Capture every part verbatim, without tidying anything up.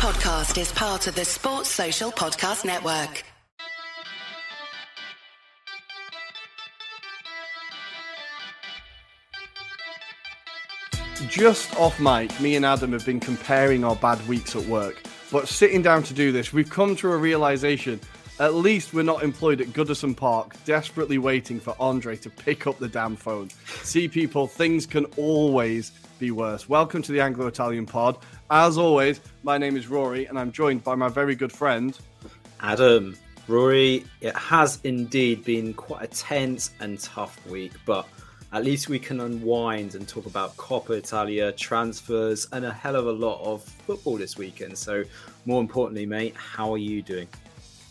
podcast is part of the Sports Social Podcast Network. Just off mic, me and Adam have been comparing our bad weeks at work. But sitting down to do this, we've come to a realisation. At least we're not employed at Goodison Park, desperately waiting for Andre to pick up the damn phone. See, people, things can always be worse. Welcome to the Anglo-Italian Pod. As always, my name is Rory, and I'm joined by my very good friend... Adam. Rory, it has indeed been quite a tense and tough week, but at least we can unwind and talk about Coppa Italia, transfers, and a hell of a lot of football this weekend. So, more importantly, mate, how are you doing?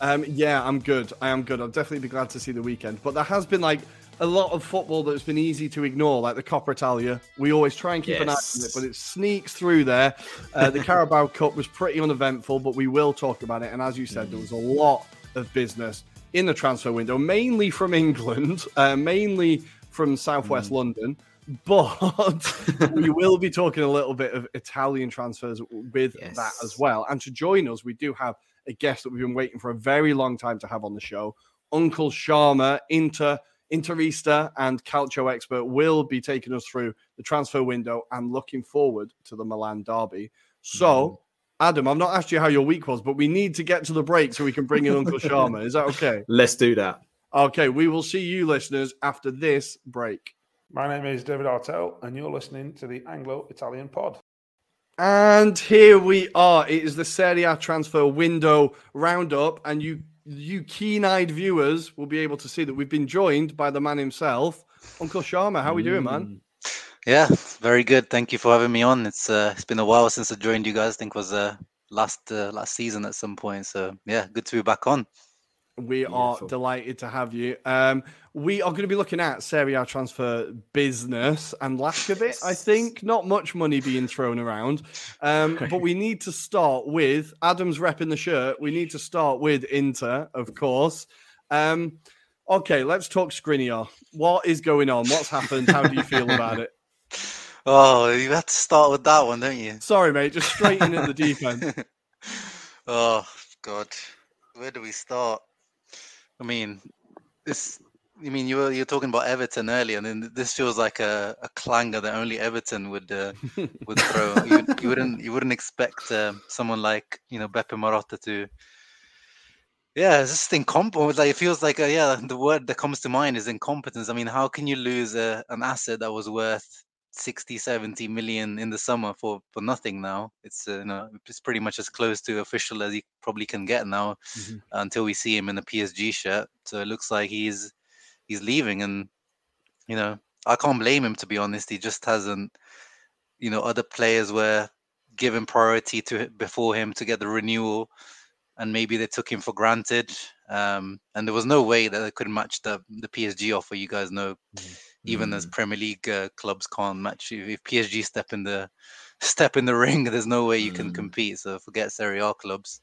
Um, yeah, I'm good. I am good. I'll definitely be glad to see the weekend. But there has been like a lot of football that's been easy to ignore, like the Coppa Italia. We always try and keep yes. an eye on it, but it sneaks through there. Uh, the Carabao Cup was pretty uneventful, but we will talk about it. And as you said, mm. there was a lot of business in the transfer window, mainly from England, uh, mainly from Southwest mm. London. But we will be talking a little bit of Italian transfers with yes. that as well. And to join us, we do have a guest that we've been waiting for a very long time to have on the show. Uncle Sharma, Inter, Interista and Calcio expert, will be taking us through the transfer window and looking forward to the Milan derby. So, Adam, I've not asked you how your week was, but we need to get to the break so we can bring in Uncle Sharma. Is that okay? Let's do that. Okay, we will see you, listeners, after this break. My name is David Artell, and you're listening to the Anglo-Italian Pod. And here we are. It is the Serie A transfer window roundup, and you you keen-eyed viewers will be able to see that we've been joined by the man himself, Uncle Sharma. How are we doing, man? Yeah, very good. Thank you for having me on. It's uh, it's been a while since I joined you guys. I think it was uh, last uh, last season at some point. So yeah, good to be back on. We are Beautiful. delighted to have you. Um, we are going to be looking at Serie A transfer business and lack of it, I think. Not much money being thrown around. Um, but we need to start with Adam's rep in the shirt. We need to start with Inter, of course. Um, okay, let's talk Skriniar. What is going on? What's happened? How do you feel about it? Oh, you have to start with that one, don't you? Sorry, mate. Just straight in at the deep end. Oh, God. Where do we start? I mean, this. I mean, you were you're talking about Everton earlier, and then this feels like a, a clanger that only Everton would uh, would throw. you, you wouldn't you wouldn't expect uh, someone like you know Beppe Marotta to. Yeah, it's just incompetent. Like it feels like a, yeah, the word that comes to mind is incompetence. I mean, how can you lose a, an asset that was worth sixty, seventy million in the summer for, for nothing now? It's uh, you know it's pretty much as close to official as he probably can get now mm-hmm. until we see him in the P S G shirt. So it looks like he's he's leaving, and you know I can't blame him, to be honest. He just hasn't, you know other players were given priority to before him to get the renewal, and maybe they took him for granted, um, and there was no way that they could match the, the P S G offer. You guys know mm-hmm. Even mm. as Premier League uh, clubs can't match you. If P S G step in the step in the ring, there's no way you mm. can compete. So forget Serie A clubs.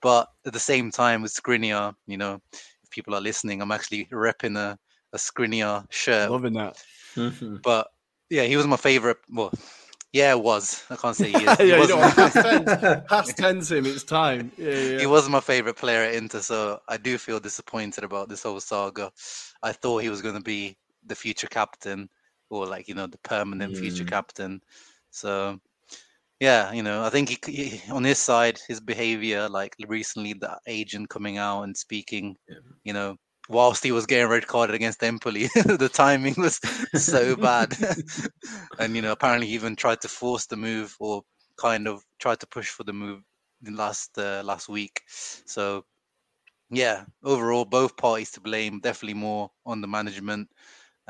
But at the same time, with Skriniar, you know, if people are listening, I'm actually repping a, a Skriniar shirt. Loving that. Mm-hmm. But yeah, he was my favourite. Well, yeah, it was. I can't say he is. He yeah, you know, past tense, past tense him. It's time. Yeah, yeah. He was my favourite player at Inter, so I do feel disappointed about this whole saga. I thought he was going to be the future captain, or like you know the permanent yeah. future captain. So yeah, you know I think he, he, on his side, his behavior, like recently the agent coming out and speaking, yeah. you know whilst he was getting red carded against Empoli, the timing was so bad. And you know apparently he even tried to force the move, or kind of tried to push for the move in last uh, last week. So yeah, overall both parties to blame, definitely more on the management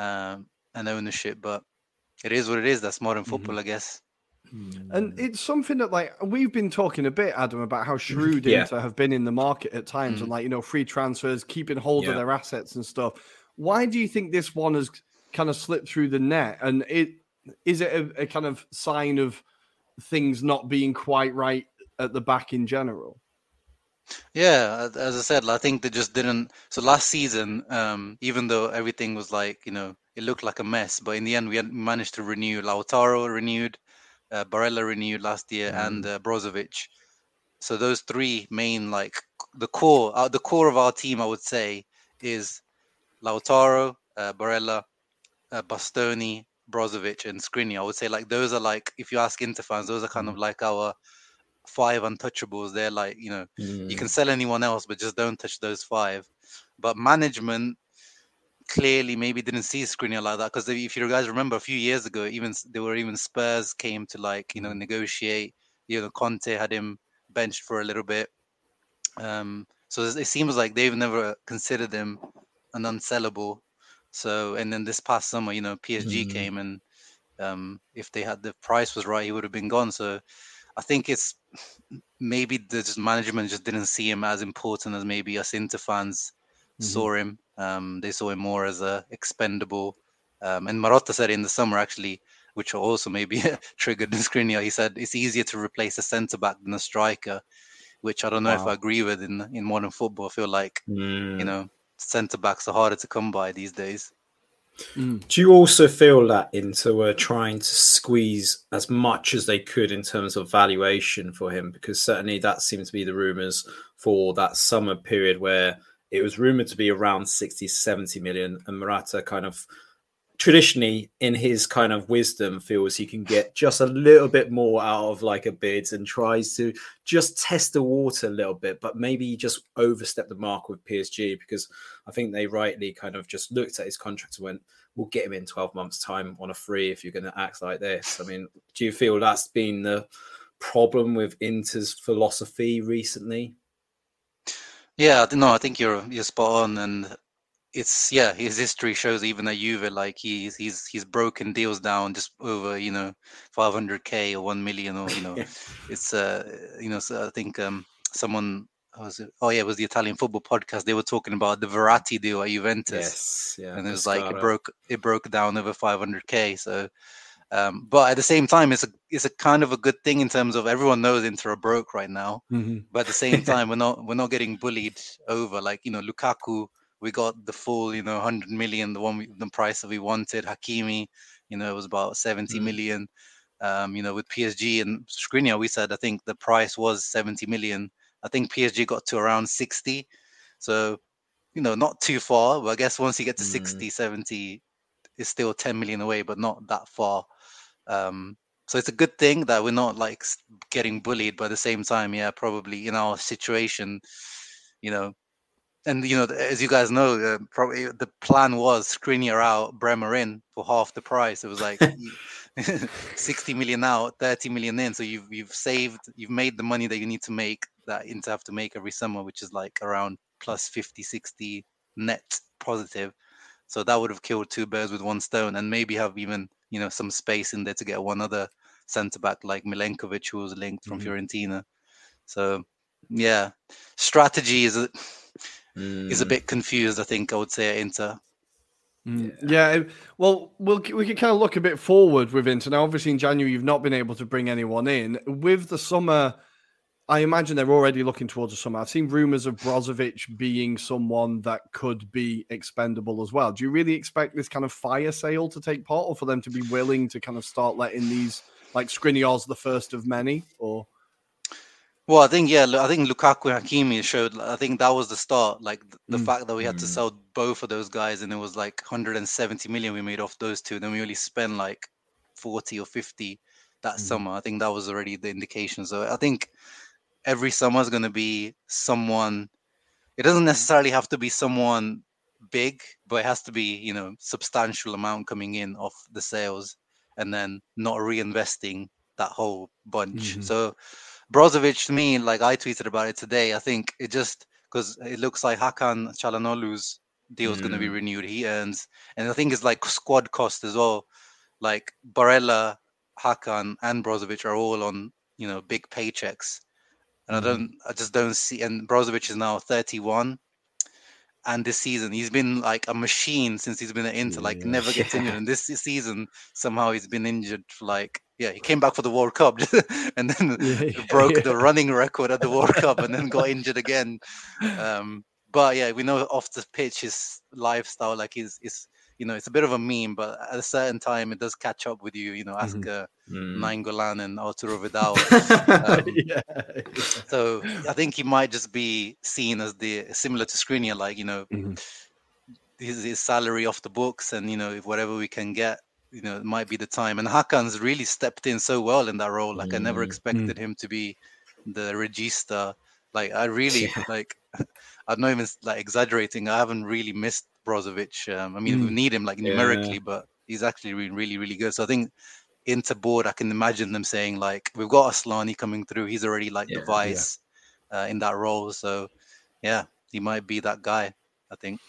Um, and ownership, but it is what it is. That's modern football, mm-hmm. I guess. And it's something that, like, we've been talking a bit, Adam, about how shrewd yeah. Inter have been in the market at times, mm-hmm. and like you know, free transfers, keeping hold yeah. of their assets and stuff. Why do you think this one has kind of slipped through the net? And it is it a, a kind of sign of things not being quite right at the back in general? Yeah, as I said, I think they just didn't. So last season, um, even though everything was like, you know, it looked like a mess, but in the end, we had managed to renew. Lautaro renewed, uh, Barella renewed last year, mm. and uh, Brozovic. So those three main, like the core, uh, the core of our team, I would say, is Lautaro, uh, Barella, uh, Bastoni, Brozovic, and Skriniar. I would say like those are like, if you ask Inter fans, those are kind of like our five untouchables. They're like, you know, mm. you can sell anyone else, but just don't touch those five. But management clearly maybe didn't see Skriniar like that, because if you guys remember a few years ago, even there were even Spurs came to like, you know, negotiate. You know, Conte had him benched for a little bit. Um, so it seems like they've never considered him an unsellable. So, and then this past summer, you know, P S G mm. came, and um, if they had the price was right, he would have been gone. So I think it's maybe the just management just didn't see him as important as maybe us Inter fans mm. saw him. Um, they saw him more as a expendable. Um, and Marotta said in the summer, actually, which also maybe triggered Skriniar, he said it's easier to replace a centre-back than a striker, which I don't know wow. if I agree with in, in modern football. I feel like, mm. you know, centre-backs are harder to come by these days. Mm. Do you also feel that Inter were trying to squeeze as much as they could in terms of valuation for him? Because certainly that seemed to be the rumours for that summer period, where it was rumoured to be around sixty, seventy million. And Morata kind of traditionally, in his kind of wisdom, feels he can get just a little bit more out of like a bid and tries to just test the water a little bit. But maybe he just overstepped the mark with P S G, because I think they rightly kind of just looked at his contract and went, we'll get him in twelve months time on a free if you're going to act like this. I mean, do you feel that's been the problem with Inter's philosophy recently? Yeah, no, I think you're you're spot on, and it's yeah, his history shows even at Juve, like he's he's he's broken deals down just over, you know, five hundred k or one million or you know, it's uh you know, so I think um someone was it? oh yeah, it was the Italian Football Podcast. They were talking about the Verratti deal at Juventus, yes, yeah, and it was like it broke it broke down over five hundred k. So, um, but at the same time, it's a it's a kind of a good thing in terms of everyone knows Inter are broke right now. Mm-hmm. But at the same time, we're not we're not getting bullied over, like, you know, Lukaku. We got the full, you know, one hundred million, the one we, the price that we wanted. Hakimi, you know, it was about seventy mm-hmm. million. Um, you know, with P S G and Skriniar, we said I think the price was seventy million. I think P S G got to around sixty, so you know, not too far. But I guess once you get to mm-hmm. sixty, seventy, it's still ten million away, but not that far. Um, so it's a good thing that we're not like getting bullied. But at the same time, yeah, probably in our situation, you know. And, you know, as you guys know, uh, probably the plan was Skriniar out, Bremer in for half the price. It was like sixty million out, thirty million in. So you've you've saved, you've made the money that you need to make, that Inter have to make every summer, which is like around plus fifty, sixty net positive. So that would have killed two birds with one stone, and maybe have even, you know, some space in there to get one other centre-back like Milenkovic, who was linked from mm-hmm. Fiorentina. So, yeah, strategy is... A, Mm. is a bit confused, I think I would say, at Inter. Mm. Yeah. yeah, well, we'll we can kind of look a bit forward with Inter. Now, obviously, in January, you've not been able to bring anyone in. With the summer, I imagine they're already looking towards the summer. I've seen rumours of Brozovic being someone that could be expendable as well. Do you really expect this kind of fire sale to take part, or for them to be willing to kind of start letting these, like Skriniar's the first of many, or... Well, I think, yeah, I think Lukaku and Hakimi showed, I think that was the start, like the mm. fact that we had to sell both of those guys, and it was like one hundred seventy million we made off those two. Then we only spent like forty or fifty that mm. summer. I think that was already the indication. So I think every summer is going to be someone, it doesn't necessarily have to be someone big, but it has to be, you know, substantial amount coming in off the sales and then not reinvesting that whole bunch. Mm-hmm. So Brozovic, to me, like I tweeted about it today, I think it just, because it looks like Hakan Calhanoglu's deal is mm. going to be renewed. He earns, and I think it's like squad cost as well. Like Barella, Hakan, and Brozovic are all on, you know, big paychecks, and mm. I don't, I just don't see. And Brozovic is now thirty-one, and this season he's been like a machine since he's been at Inter. Like yeah. never gets yeah. injured, and this season somehow he's been injured for like. Yeah, he came back for the World Cup and then yeah, yeah, broke yeah. the running record at the World Cup and then got injured again. Um, but yeah, we know off the pitch his lifestyle, like his, his you know, it's a bit of a meme, but at a certain time, it does catch up with you. You know, ask uh, mm. Nainggolan and Arturo Vidal. um, yeah. So I think he might just be seen as the similar to Skriniar, like, you know, mm-hmm. his, his salary off the books, and, you know, if whatever we can get, you know, it might be the time. And Hakan's really stepped in so well in that role. Like, mm-hmm. I never expected mm-hmm. him to be the regista. Like, I really, yeah. like, I'm not even, like, exaggerating. I haven't really missed Brozovic. Um, I mean, mm. we need him, like, numerically, yeah. but he's actually been really, really good. So I think Inter board, I can imagine them saying, like, we've got Aslani coming through. He's already, like, yeah, the vice yeah. uh, in that role. So, yeah, he might be that guy, I think.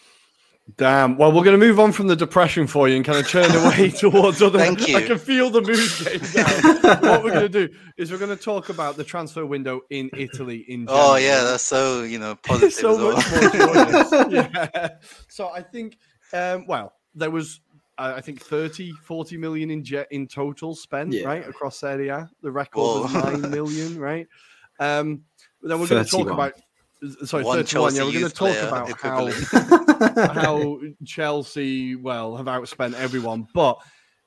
Damn. Well, we're going to move on from the depression for you and kind of churn away towards other... Thank you. I can feel the mood getting down. What we're going to do is we're going to talk about the transfer window in Italy in general. Oh, yeah. That's so, you know, positive. So well. Much more joyous. Yeah. So I think, um, well, there was, uh, I think, thirty, forty million in jet in total spent, yeah. right, across Serie A. The record Whoa. was nine million, right? Um, then we're going to talk about... Sorry, One thirty-one. Chelsea yeah, we're going to talk about how how Chelsea well have outspent everyone, but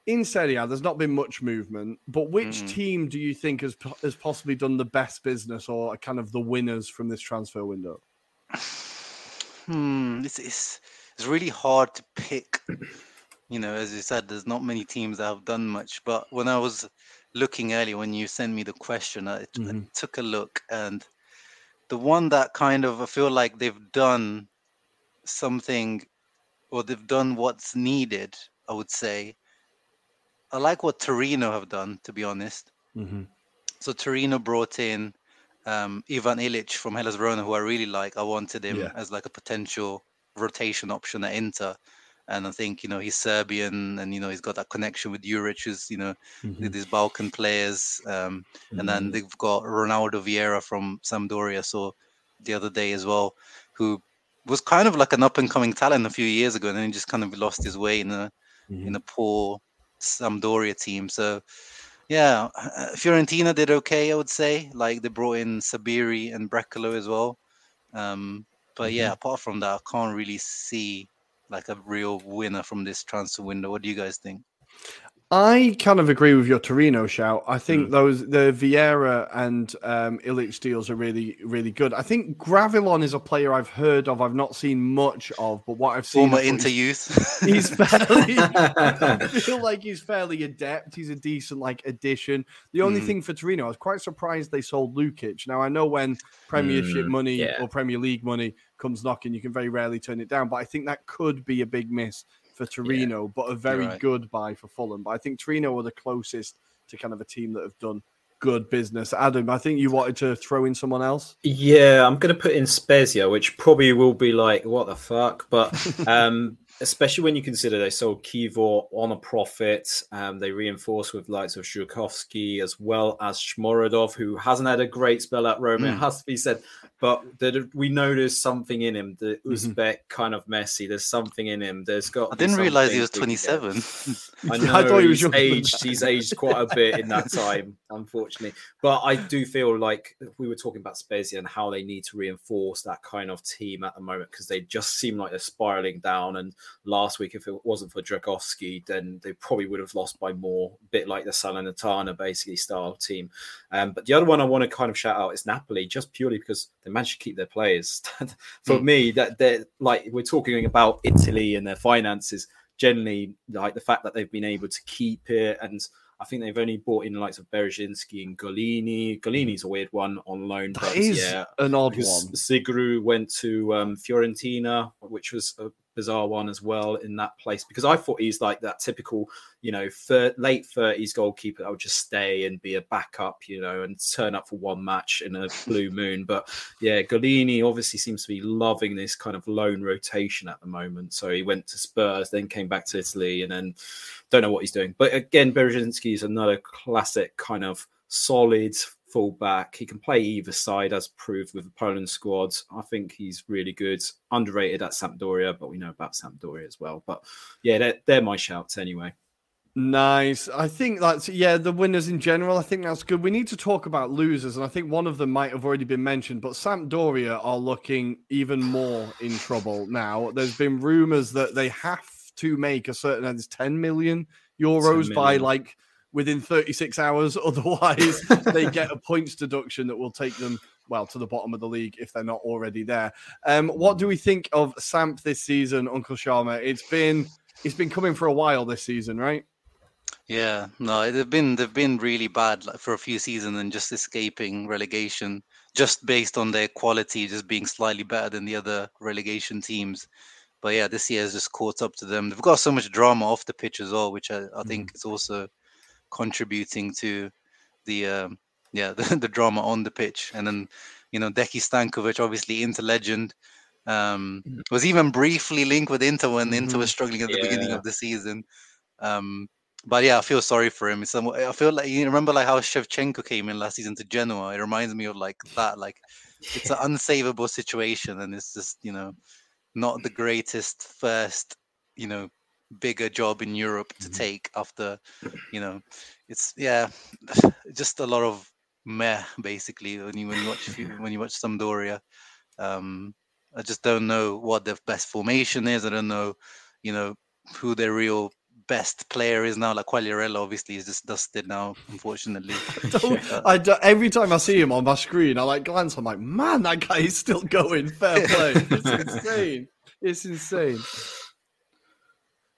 in Serie A, there's not been much movement. But which mm. team do you think has has possibly done the best business, or are kind of the winners from this transfer window? Hmm, it's it's, it's really hard to pick. You know, as you said, there's not many teams that have done much. But when I was looking earlier, when you sent me the question, I, mm-hmm. I took a look and. The one that kind of I feel like they've done something, or they've done what's needed, I would say. I like what Torino have done, to be honest. Mm-hmm. So Torino brought in um, Ivan Ilic from Hellas Verona, who I really like. I wanted him yeah. as like a potential rotation option at Inter. And I think, you know, he's Serbian and, you know, he's got that connection with Juric, who's, you know, mm-hmm. these Balkan players. Um, mm-hmm. And then they've got Ronaldo Vieira from Sampdoria, so the other day as well, who was kind of like an up-and-coming talent a few years ago. And then he just kind of lost his way in a, mm-hmm. in a poor Sampdoria team. So, yeah, Fiorentina did okay, I would say. Like, they brought in Sabiri and Brecalo as well. Um, but, mm-hmm. yeah, apart from that, I can't really see... like a real winner from this transfer window. What do you guys think? I kind of agree with your Torino shout. I think mm. those the Vieira and um, Ilic deals are really, really good. I think Gravilon is a player I've heard of. I've not seen much of, but what I've seen... Former Inter youth. He's fairly... I feel like he's fairly adept. He's a decent like addition. The only mm. thing for Torino, I was quite surprised they sold Lukic. Now, I know when Premiership mm, money yeah. or Premier League money comes knocking, you can very rarely turn it down, but I think that could be a big miss for Torino, yeah, but a very right. good buy for Fulham. But I think Torino are the closest to kind of a team that have done good business. Adam, I think you wanted to throw in someone else? Yeah, I'm going to put in Spezia, which probably will be like, what the fuck? But um, especially when you consider they sold Kivor on a profit. Um, they reinforced with likes of Shukovsky as well as Shmorodov, who hasn't had a great spell at Roma, mm. it has to be said. But the, we noticed something in him, the Uzbek mm-hmm. kind of Messi. There's something in him. There's got. I didn't realize he was twenty-seven. I know. I thought he was he's aged. He's aged quite a bit in that time, unfortunately. But I do feel like we were talking about Spezia and how they need to reinforce that kind of team at the moment, because they just seem like they're spiraling down. And last week, if it wasn't for Dragovski, then they probably would have lost by more, a bit like the Salernitana, basically, style team. Um, but the other one I want to kind of shout out is Napoli, just purely because they managed to keep their players. For mm. me, that they're like we're talking about Italy and their finances generally, like the fact that they've been able to keep it. And I think they've only brought in the likes of Berezinski and Gollini. Gollini's a weird one on loan. That but is yeah, an odd one. Sigru went to um, Fiorentina, which was a bizarre one as well in that place, because I thought he's like that typical, you know, thir- late thirties goalkeeper that would just stay and be a backup, you know, and turn up for one match in a blue moon. But yeah, Gollini obviously seems to be loving this kind of loan rotation at the moment. So he went to Spurs, then came back to Italy, and then don't know what he's doing. But again, Berezinski is another classic kind of solid fullback. He can play either side, as proved with the Poland squad. I think he's really good, underrated at Sampdoria, but we know about Sampdoria as well. But yeah, they're, they're my shouts anyway. Nice. I think that's, yeah, the winners in general, I think that's good. We need to talk about losers, and I think one of them might have already been mentioned, but Sampdoria are looking even more in trouble now. There's been rumours that they have to make a certain, and it's ten million euros by like within thirty-six hours. Otherwise, they get a points deduction that will take them, well, to the bottom of the league if they're not already there. Um, what do we think of Samp this season, Uncle Sharma? It's been it's been coming for a while this season, right? Yeah, no, they've been they've been really bad like, for a few seasons and just escaping relegation just based on their quality, just being slightly better than the other relegation teams. But yeah, this year has just caught up to them. They've got so much drama off the pitch as well, which I, I mm-hmm. think is also contributing to the um, yeah the, the drama on the pitch. And then, you know, Deki Stankovic, obviously Inter legend, um, mm-hmm. was even briefly linked with Inter when mm-hmm. Inter was struggling at the yeah. beginning of the season. Um, But yeah, I feel sorry for him. It's somewhat, I feel like, you remember like how Shevchenko came in last season to Genoa. It reminds me of like that. Like it's an unsavable situation, and it's just, you know, not the greatest first, you know, bigger job in Europe to take after, you know, it's yeah, just a lot of meh basically when you when you watch when you watch Sampdoria. Um, I just don't know what their best formation is. I don't know, you know, who their real best player is now. Like Quagliarella obviously is just dusted now, unfortunately. I I do, every time I see him on my screen, I like glance. I'm like, man, that guy is still going. Fair play. It's insane. It's insane.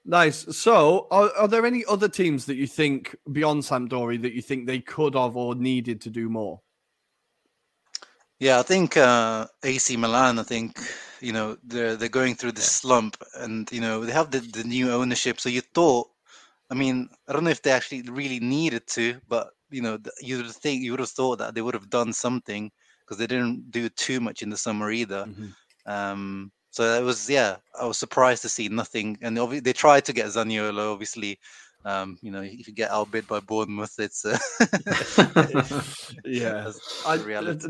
Nice. So, are, are there any other teams that you think beyond Sampdoria that you think they could have or needed to do more? Yeah, I think uh, A C Milan. I think. You know, they're they're going through this slump, and you know they have the, the new ownership. So you thought, I mean, I don't know if they actually really needed to, but you know, you would think you would have thought that they would have done something because they didn't do too much in the summer either. Mm-hmm. Um, so it was, yeah, I was surprised to see nothing. And obviously they tried to get Zaniolo. Obviously, um, you know, if you get outbid by Bournemouth, it's uh... yeah. I,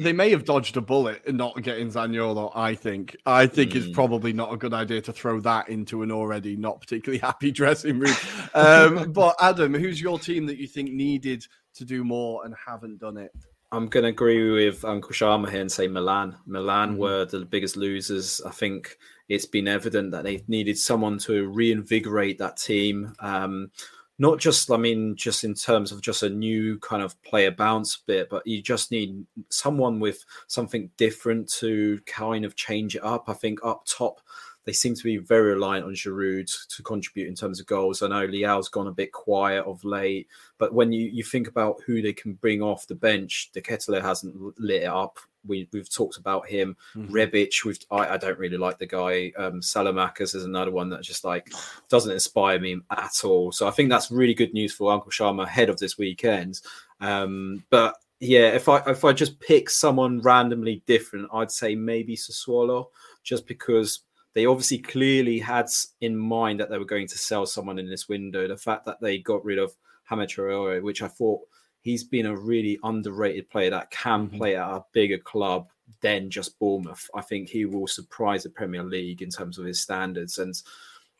they may have dodged a bullet in not getting Zaniolo. I think. I think mm. it's probably not a good idea to throw that into an already not particularly happy dressing room. Um, but Adam, who's your team that you think needed to do more and haven't done it? I'm going to agree with Uncle Sharma here and say Milan. Milan mm-hmm. were the biggest losers. I think it's been evident that they've needed someone to reinvigorate that team. Um, Not just, I mean, just in terms of just a new kind of player bounce bit, but you just need someone with something different to kind of change it up. I think up top, they seem to be very reliant on Giroud to contribute in terms of goals. I know Leao's gone a bit quiet of late, but when you, you think about who they can bring off the bench, De Ketelaere hasn't lit it up. We, we've talked about him. Mm-hmm. Rebic, we've, I, I don't really like the guy. Um, Salamakas is another one that just like doesn't inspire me at all. So I think that's really good news for Uncle Sharma ahead of this weekend. Um, but yeah, if I if I just pick someone randomly different, I'd say maybe Sassuolo, just because they obviously clearly had in mind that they were going to sell someone in this window. The fact that they got rid of Hamed Traore, which I thought, he's been a really underrated player that can play at a bigger club than just Bournemouth. I think he will surprise the Premier League in terms of his standards. And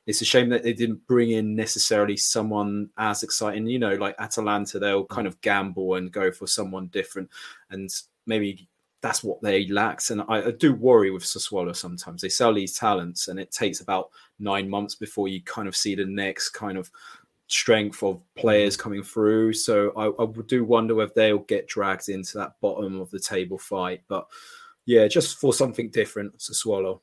it's a shame that they didn't bring in necessarily someone as exciting. You know, like Atalanta, they'll kind of gamble and go for someone different. And maybe that's what they lacked. And I, I do worry with Sassuolo sometimes. They sell these talents and it takes about nine months before you kind of see the next kind of strength of players coming through. So I, I do wonder whether they'll get dragged into that bottom of the table fight. But yeah, just for something different to swallow.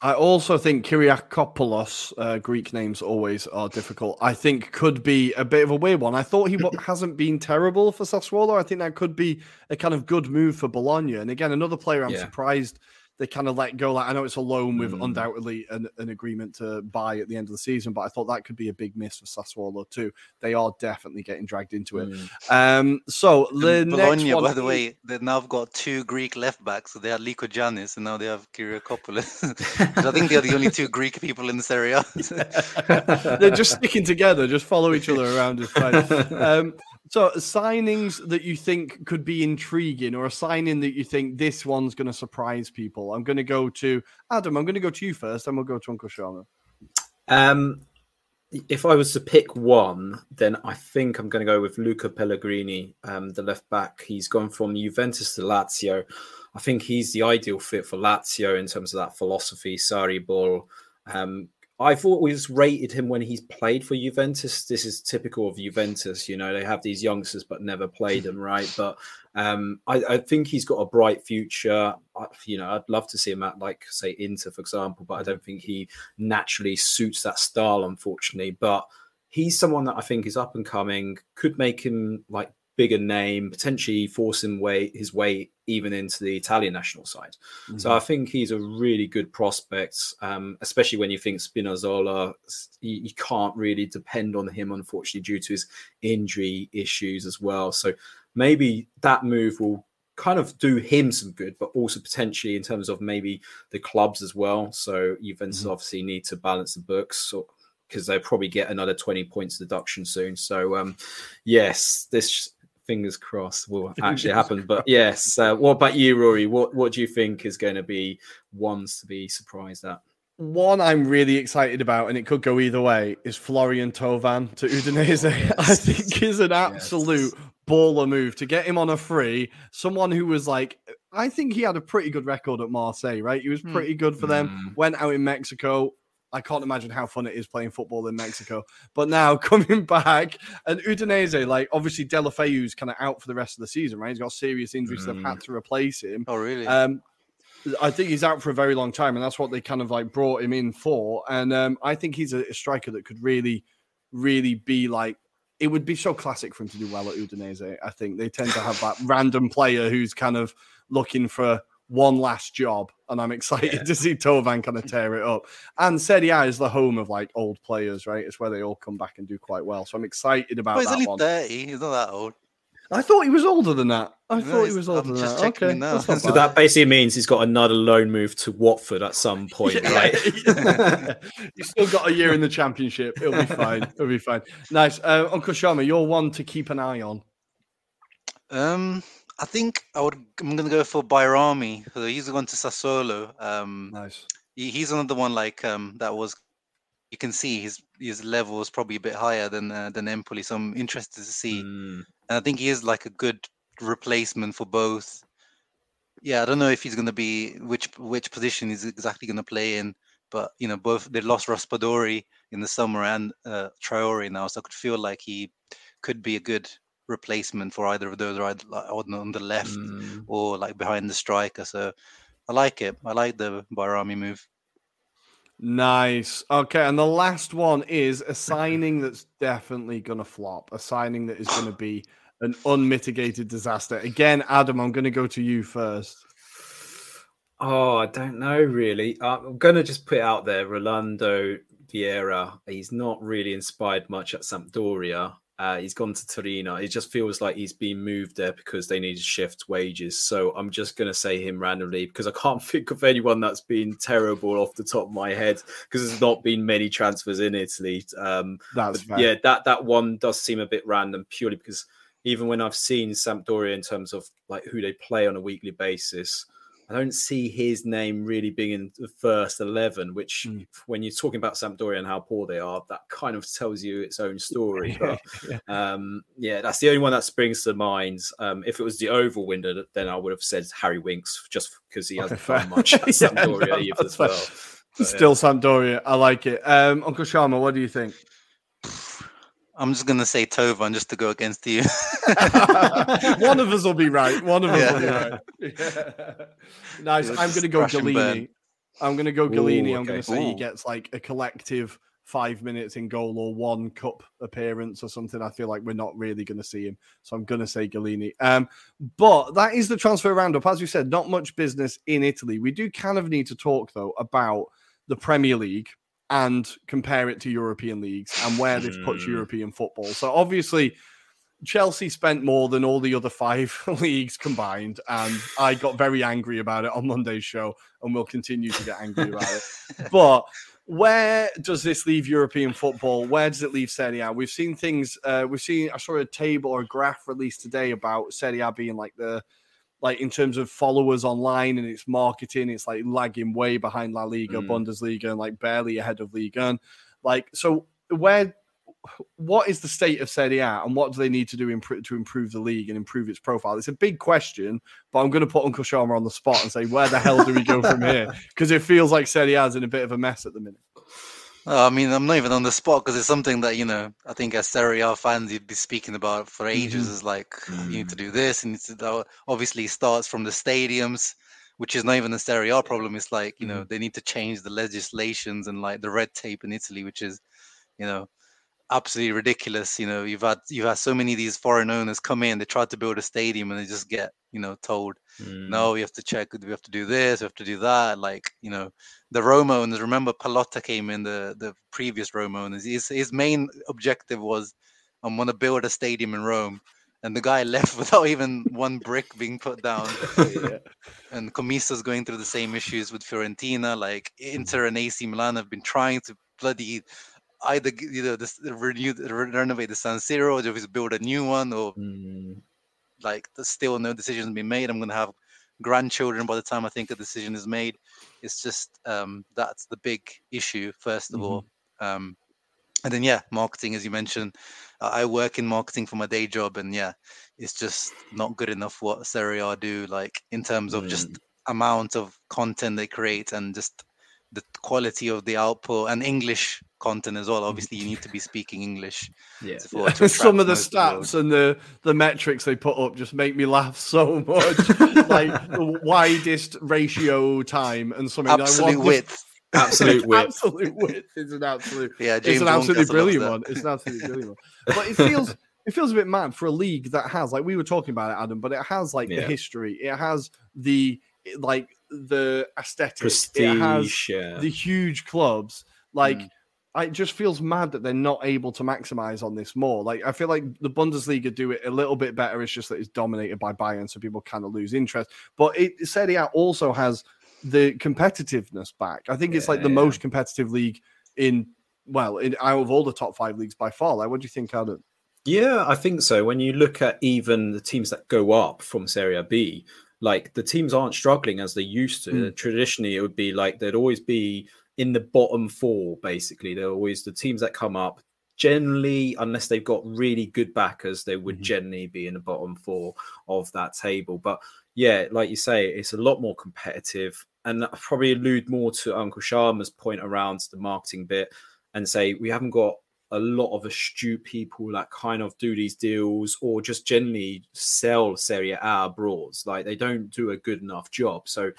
I also think Kyriakopoulos, uh, Greek names always are difficult, I think could be a bit of a weird one. I thought he hasn't been terrible for Sassuolo. I think that could be a kind of good move for Bologna. And again, another player I'm yeah. surprised they kind of let go. Like, I know it's a loan with mm. undoubtedly an, an agreement to buy at the end of the season, but I thought that could be a big miss for Sassuolo too. They are definitely getting dragged into it. Mm. Um, so the Bologna, next one, by the way, they've now got two Greek left backs. So they had Lykogiannis and now they have Kyriakopoulos. I think they're the only two Greek people in the Serie A. They're just sticking together, just follow each other around. Um, so signings that you think could be intriguing, or a signing that you think this one's going to surprise people. I'm going to go to Adam. I'm going to go to you first, and we'll go to Uncle Sharma. Um, if I was to pick one, then I think I'm going to go with Luca Pellegrini, um, the left back. He's gone from Juventus to Lazio. I think he's the ideal fit for Lazio in terms of that philosophy, Sarri ball. Um, I've always rated him when he's played for Juventus. This is typical of Juventus. You know, they have these youngsters but never played them, right? But um, I, I think he's got a bright future. I, you know, I'd love to see him at, like, say, Inter, for example, but I don't think he naturally suits that style, unfortunately. But he's someone that I think is up and coming, could make him, like, bigger name, potentially force him way, his way even into the Italian national side. Mm-hmm. So I think he's a really good prospect, um, especially when you think Spinazzola, you, you can't really depend on him, unfortunately, due to his injury issues as well. So maybe that move will kind of do him some good, but also potentially in terms of maybe the clubs as well. So Juventus mm-hmm. obviously need to balance the books. So, because they'll probably get another twenty points deduction soon. So um, yes, this... fingers crossed will actually happen. But yes, uh, what about you, Rory? What what do you think is going to be ones to be surprised at? One I'm really excited about, and it could go either way, is Florian Tovan to Udinese. Oh, yes. I think is an absolute yes. baller move to get him on a free. Someone who was like, I think he had a pretty good record at Marseille, right? He was pretty mm. good for them. Mm. Went out in Mexico. I can't imagine how fun it is playing football in Mexico. But now coming back, and Udinese, like, obviously De La Feu's kind of out for the rest of the season, right? He's got serious injuries, mm. so they've had to replace him. Oh, really? Um, I think he's out for a very long time, and that's what they kind of like brought him in for. And um, I think he's a, a striker that could really, really be like, it would be so classic for him to do well at Udinese. I think they tend to have that random player who's kind of looking for one last job, and I'm excited yeah. to see Tovan kind of tear it up. And Serie A is the home of like old players, right? It's where they all come back and do quite well. So I'm excited about well, that one. He's only thirty. He's not that old. I thought he was older than that. I no, thought he was older I'm than just that. Okay. Now. So bad. That basically means he's got another loan move to Watford at some point, yeah. right? Yeah. He's still got a year in the Championship. It'll be fine. It'll be fine. Nice. Uh, Uncle Sharma, you're one to keep an eye on. Um... I think I would. I'm gonna go for Bayrami. He's going to Sassuolo. Um, nice. He, he's another one like um, that was. You can see his his level is probably a bit higher than uh, than Empoli. So I'm interested to see. Mm. And I think he is like a good replacement for both. Yeah, I don't know if he's gonna be which which position he's exactly gonna play in. But you know, both they lost Raspadori in the summer and uh, Traore now, so I could feel like he could be a good replacement for either of those, right, like on the left mm. or like behind the striker. So I like it. I like the Bayrami move. Nice. Okay, and the last one is a signing that's definitely going to flop, a signing that is going to be an unmitigated disaster. Again, Adam, I'm going to go to you first. Oh, I don't know, really. I'm going to just put it out there, Ronaldo Vieira, he's not really inspired much at Sampdoria. Uh, he's gone to Torino. It just feels like he's been moved there because they need to shift wages. So I'm just going to say him randomly because I can't think of anyone that's been terrible off the top of my head because there's not been many transfers in Italy. Um, that's right. Yeah, that, that one does seem a bit random purely because even when I've seen Sampdoria in terms of like who they play on a weekly basis, I don't see his name really being in the first eleven, which mm. when you're talking about Sampdoria and how poor they are, that kind of tells you its own story. But yeah. Um, yeah, that's the only one that springs to mind. Um, if it was the Oval window, then I would have said Harry Winks just because he hasn't okay, done much at Sampdoria yeah, no, either as well. But, Still yeah. Sampdoria. I like it. Um, Uncle Sharma, what do you think? I'm just going to say Tovan just to go against you. One of us will be right. One of us yeah. will be right. Yeah. Nice. I'm going to go Gollini. I'm going to go Gollini. Okay. I'm going to say Ooh. he gets like a collective five minutes in goal or one cup appearance or something. I feel like we're not really going to see him. So I'm going to say Gollini. Um, but that is the transfer roundup. As we said, not much business in Italy. We do kind of need to talk, though, about the Premier League and compare it to European leagues and where they've put European football. So obviously, Chelsea spent more than all the other five leagues combined, and I got very angry about it on Monday's show, and will continue to get angry about it. But where does this leave European football? Where does it leave Serie A? We've seen things, uh, we've seen, I saw a table or a graph released today about Serie A being like the like in terms of followers online and its marketing, it's like lagging way behind La Liga, mm. Bundesliga, and like barely ahead of Ligue one. Like, so where, what is the state of Serie A and what do they need to do imp- to improve the league and improve its profile? It's a big question, but I'm going to put Uncle Sharma on the spot and say, where the hell do we go from here? Because it feels like Serie A is in a bit of a mess at the minute. I mean, I'm not even on the spot because it's something that, you know, I think as Serie A fans you'd be speaking about for ages. Mm-hmm. Is like, mm-hmm. you need to do this, and it's obviously starts from the stadiums, which is not even a Serie A problem. It's like, you know, mm-hmm. they need to change the legislations and like the red tape in Italy, which is, you know, absolutely ridiculous. You know, you've had you've had so many of these foreign owners come in. They try to build a stadium and they just get, you know, told, mm. no, we have to check. We have to do this. We have to do that. Like, you know, the Roma owners. Remember, Palotta came in. The the previous Roma owners. His his main objective was, I'm gonna build a stadium in Rome, and the guy left without even one brick being put down. Yeah. And Comisa's going through the same issues with Fiorentina. Like Inter and A C Milan have been trying to bloody. Either you know, this, renew, renovate the San Siro, or just build a new one, or mm. like there's still no decisions being made. I'm going to have grandchildren by the time I think a decision is made. It's just um, that's the big issue, first of mm-hmm. all. Um, and then, yeah, marketing, as you mentioned. I work in marketing for my day job, and yeah, it's just not good enough what Serie A do, like in terms of mm. just amount of content they create and just the quality of the output and English content as well. Obviously, you need to be speaking English. Yeah, for, some of the stats the and the the metrics they put up just make me laugh so much. Like the widest ratio time and something. Absolute like, width. The... Absolute width. Absolute width. It's an absolute. Yeah, James it's an absolutely brilliant one. It's an absolutely brilliant one. But it feels it feels a bit mad for a league that has, like we were talking about it, Adam. But it has like yeah. the history. It has the like. the aesthetic, prestige, it has yeah. the huge clubs. Like, mm. it just feels mad that they're not able to maximize on this more. Like, I feel like the Bundesliga do it a little bit better. It's just that it's dominated by Bayern, so people kind of lose interest. But it Serie A also has the competitiveness back. I think yeah, it's like the yeah. most competitive league in, well, in out of all the top five leagues by far. Like, what do you think, Adam? Yeah, I think so. When you look at even the teams that go up from Serie B, like the teams aren't struggling as they used to. Mm. Traditionally, it would be like they'd always be in the bottom four, basically. They're always the teams that come up. Generally, unless they've got really good backers, they would mm-hmm. generally be in the bottom four of that table. But yeah, like you say, it's a lot more competitive. And I probably allude more to Uncle Sharma's point around the marketing bit and say we haven't got a lot of astute people that kind of do these deals or just generally sell Serie A abroad. Like they don't do a good enough job. So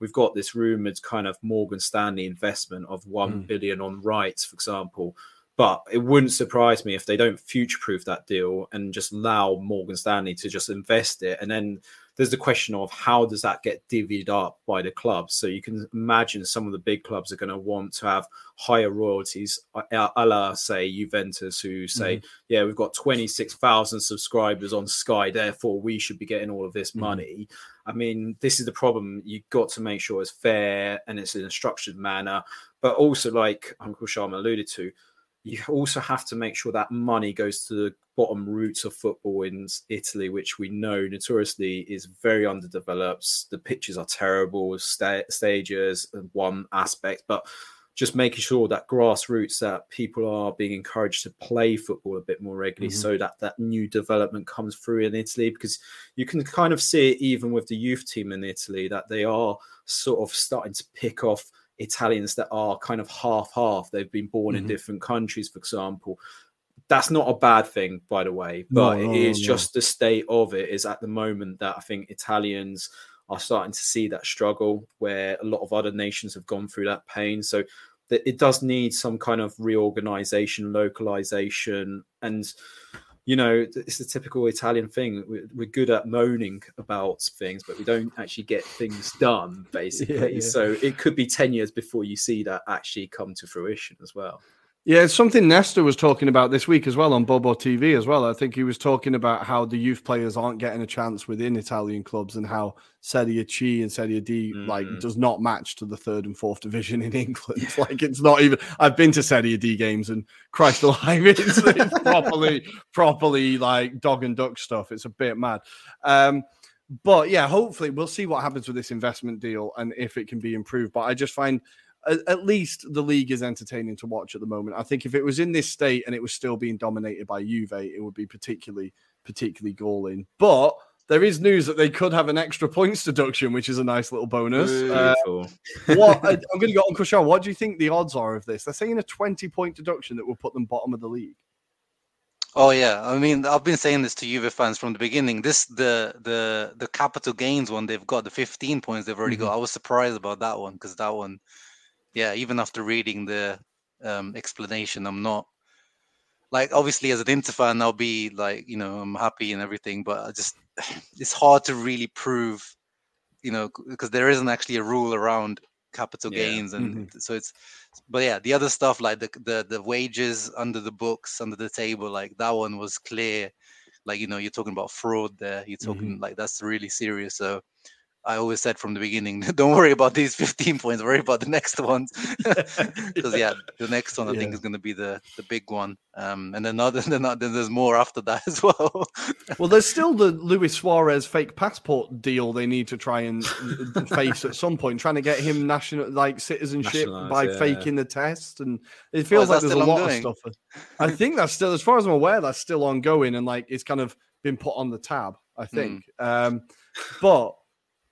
we've got this rumored kind of Morgan Stanley investment of one mm. billion on rights, for example. But it wouldn't surprise me if they don't future-proof that deal and just allow Morgan Stanley to just invest it. And then there's the question of how does that get divvied up by the clubs? So you can imagine some of the big clubs are going to want to have higher royalties, a la, say, Juventus, who say, mm-hmm. yeah, we've got twenty-six thousand subscribers on Sky, therefore we should be getting all of this mm-hmm. money. I mean, this is the problem. You've got to make sure it's fair and it's in a structured manner. But also, like Uncle Sharma alluded to, you also have to make sure that money goes to the bottom roots of football in Italy, which we know notoriously is very underdeveloped. The pitches are terrible, st- stages, one aspect, but just making sure that grassroots, that people are being encouraged to play football a bit more regularly mm-hmm. so that that new development comes through in Italy, because you can kind of see it even with the youth team in Italy, that they are sort of starting to pick off Italians that are kind of half-half. They've been born mm-hmm. in different countries, for example. That's not a bad thing, by the way, but no, it is no. just the state of it is at the moment that I think Italians are starting to see that struggle where a lot of other nations have gone through that pain. So th- it does need some kind of reorganization, localization, and you know, it's a typical Italian thing. We're, we're good at moaning about things, but we don't actually get things done, basically. Yeah, yeah. So it could be ten years before you see that actually come to fruition as well. Yeah, it's something Nesta was talking about this week as well on Bobo T V as well. I think he was talking about how the youth players aren't getting a chance within Italian clubs and how Serie C and Serie D mm. like does not match to the third and fourth division in England. Yeah. Like it's not even. I've been to Serie D games and Christ alive, it's properly, properly like dog and duck stuff. It's a bit mad. Um, but yeah, hopefully we'll see what happens with this investment deal and if it can be improved. But I just find. At least the league is entertaining to watch at the moment. I think if it was in this state and it was still being dominated by Juve, it would be particularly, particularly galling. But There is news that they could have an extra points deduction, which is a nice little bonus. Uh, what I, I'm going to go, Uncle Sean, what do you think the odds are of this? They're saying a twenty-point deduction that will put them bottom of the league. Oh, yeah. I mean, I've been saying this to Juve fans from the beginning. This, the the the capital gains one, they've got the fifteen points they've already mm-hmm. got. I was surprised about that one because that one, yeah, even after reading the um, explanation, I'm not. Like, obviously, as an Inter fan, I'll be like, you know, I'm happy and everything, but I just, it's hard to really prove, you know, because there isn't actually a rule around capital yeah. gains. And mm-hmm. so it's, but yeah, the other stuff, like the, the, the wages under the books, under the table, like that one was clear. Like, you know, you're talking about fraud there. You're talking mm-hmm. like, that's really serious. So I always said from the beginning, don't worry about these fifteen points, worry about the next ones. Because, yeah, the next one, I yeah. think, is going to be the, the big one. Um, and then, other than that, then there's more after that as well. Well, there's still the Luis Suarez fake passport deal they need to try and face at some point, trying to get him national like citizenship Nationalized, by yeah. faking the test. And it feels oh, like there's a lot ongoing? Of stuff. I think that's still, as far as I'm aware, that's still ongoing. And, like, it's kind of been put on the tab, I think. Mm. Um, but...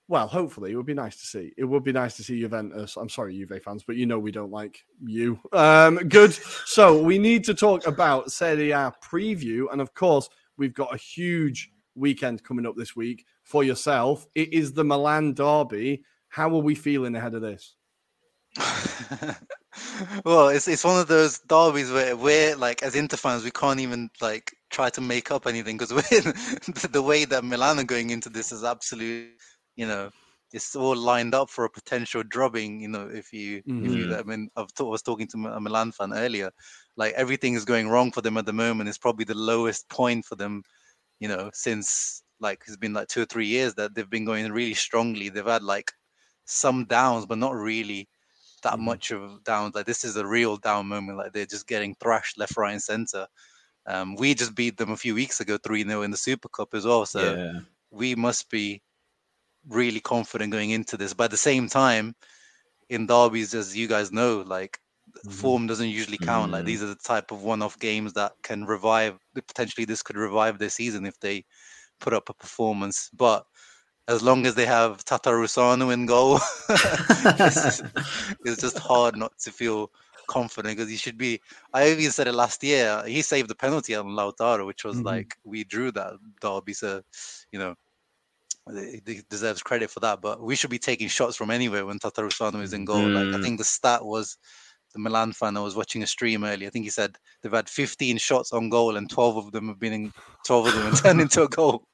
Well, hopefully, it would be nice to see. It would be nice to see Juventus. I'm sorry, Juve fans, but you know we don't like you. Um, good. So we need to talk about Serie A preview. And of course, we've got a huge weekend coming up this week for yourself. It is the Milan derby. How are we feeling ahead of this? Well, it's it's one of those derbies where we're like, as Inter fans, we can't even like try to make up anything because the way that Milan are going into this is absolute. You know, it's all lined up for a potential drubbing. You know, if you, mm-hmm. if you I mean, I was talking to a Milan fan earlier. Like everything is going wrong for them at the moment. It's probably the lowest point for them. You know, since like it's been like two or three years that they've been going really strongly. They've had like some downs, but not really that mm-hmm. much of downs. Like this is a real down moment. Like they're just getting thrashed left, right, and center. Um, we just beat them a few weeks ago, three nil in the Super Cup as well. So yeah. we must be really confident going into this, but at the same time in derbies, as you guys know, like mm-hmm. form doesn't usually count. Mm-hmm. Like these are the type of one-off games that can revive potentially this could revive their season if they put up a performance, but as long as they have Tata Rusano in goal it's, it's just hard not to feel confident because he should be. I even said it last year, he saved the penalty on Lautaro, which was mm-hmm. like we drew that derby, so you know he deserves credit for that, but we should be taking shots from anywhere when Tata Rusano is in goal. Mm. Like I think the stat was the Milan fan. I was watching a stream earlier. I think he said they've had fifteen shots on goal and twelve of them have been in, twelve of them have turned into a goal.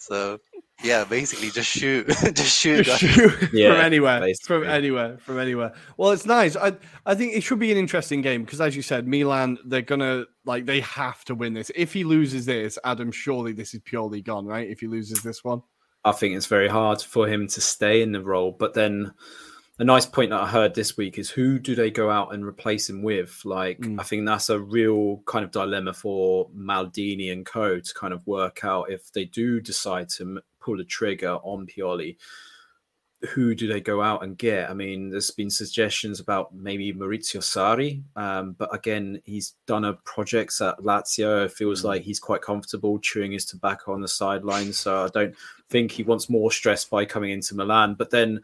So yeah, basically just shoot, just shoot, just shoot yeah, from anywhere, basically. from anywhere, from anywhere. Well, it's nice. I I think it should be an interesting game because, as you said, Milan, they're gonna like they have to win this. If he loses this, Adam, surely this is purely gone, right? If he loses this one. I think it's very hard for him to stay in the role. But then a nice point that I heard this week is who do they go out and replace him with? Like, mm. I think that's a real kind of dilemma for Maldini and co to kind of work out if they do decide to pull the trigger on Pioli. Who do they go out and get? I mean, there's been suggestions about maybe Maurizio Sarri, um, but again, he's done a project at Lazio. It feels mm-hmm. like he's quite comfortable chewing his tobacco on the sidelines, so I don't think he wants more stress by coming into Milan. But then,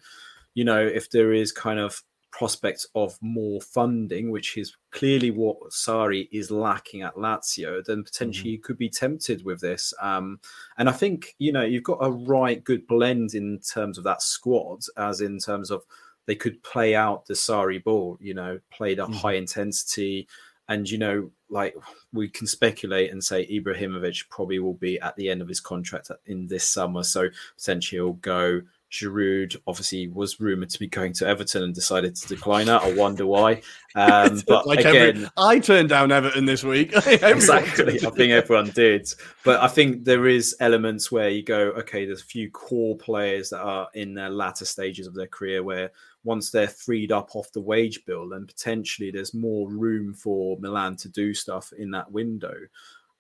you know, if there is kind of prospects of more funding, which is clearly what Sarri is lacking at Lazio, then potentially mm-hmm. you could be tempted with this. Um, and I think, you know, you've got a right good blend in terms of that squad, as in terms of they could play out the Sarri ball, you know, played at mm-hmm. high intensity. And, you know, like we can speculate and say Ibrahimovic probably will be at the end of his contract in this summer. So potentially he'll go. Giroud obviously was rumoured to be going to Everton and decided to decline that. I wonder why. Um, but like again, every, I turned down Everton this week. Exactly. I think everyone did. But I think there is elements where you go, okay, there's a few core players that are in their latter stages of their career where once they're freed up off the wage bill, then potentially there's more room for Milan to do stuff in that window.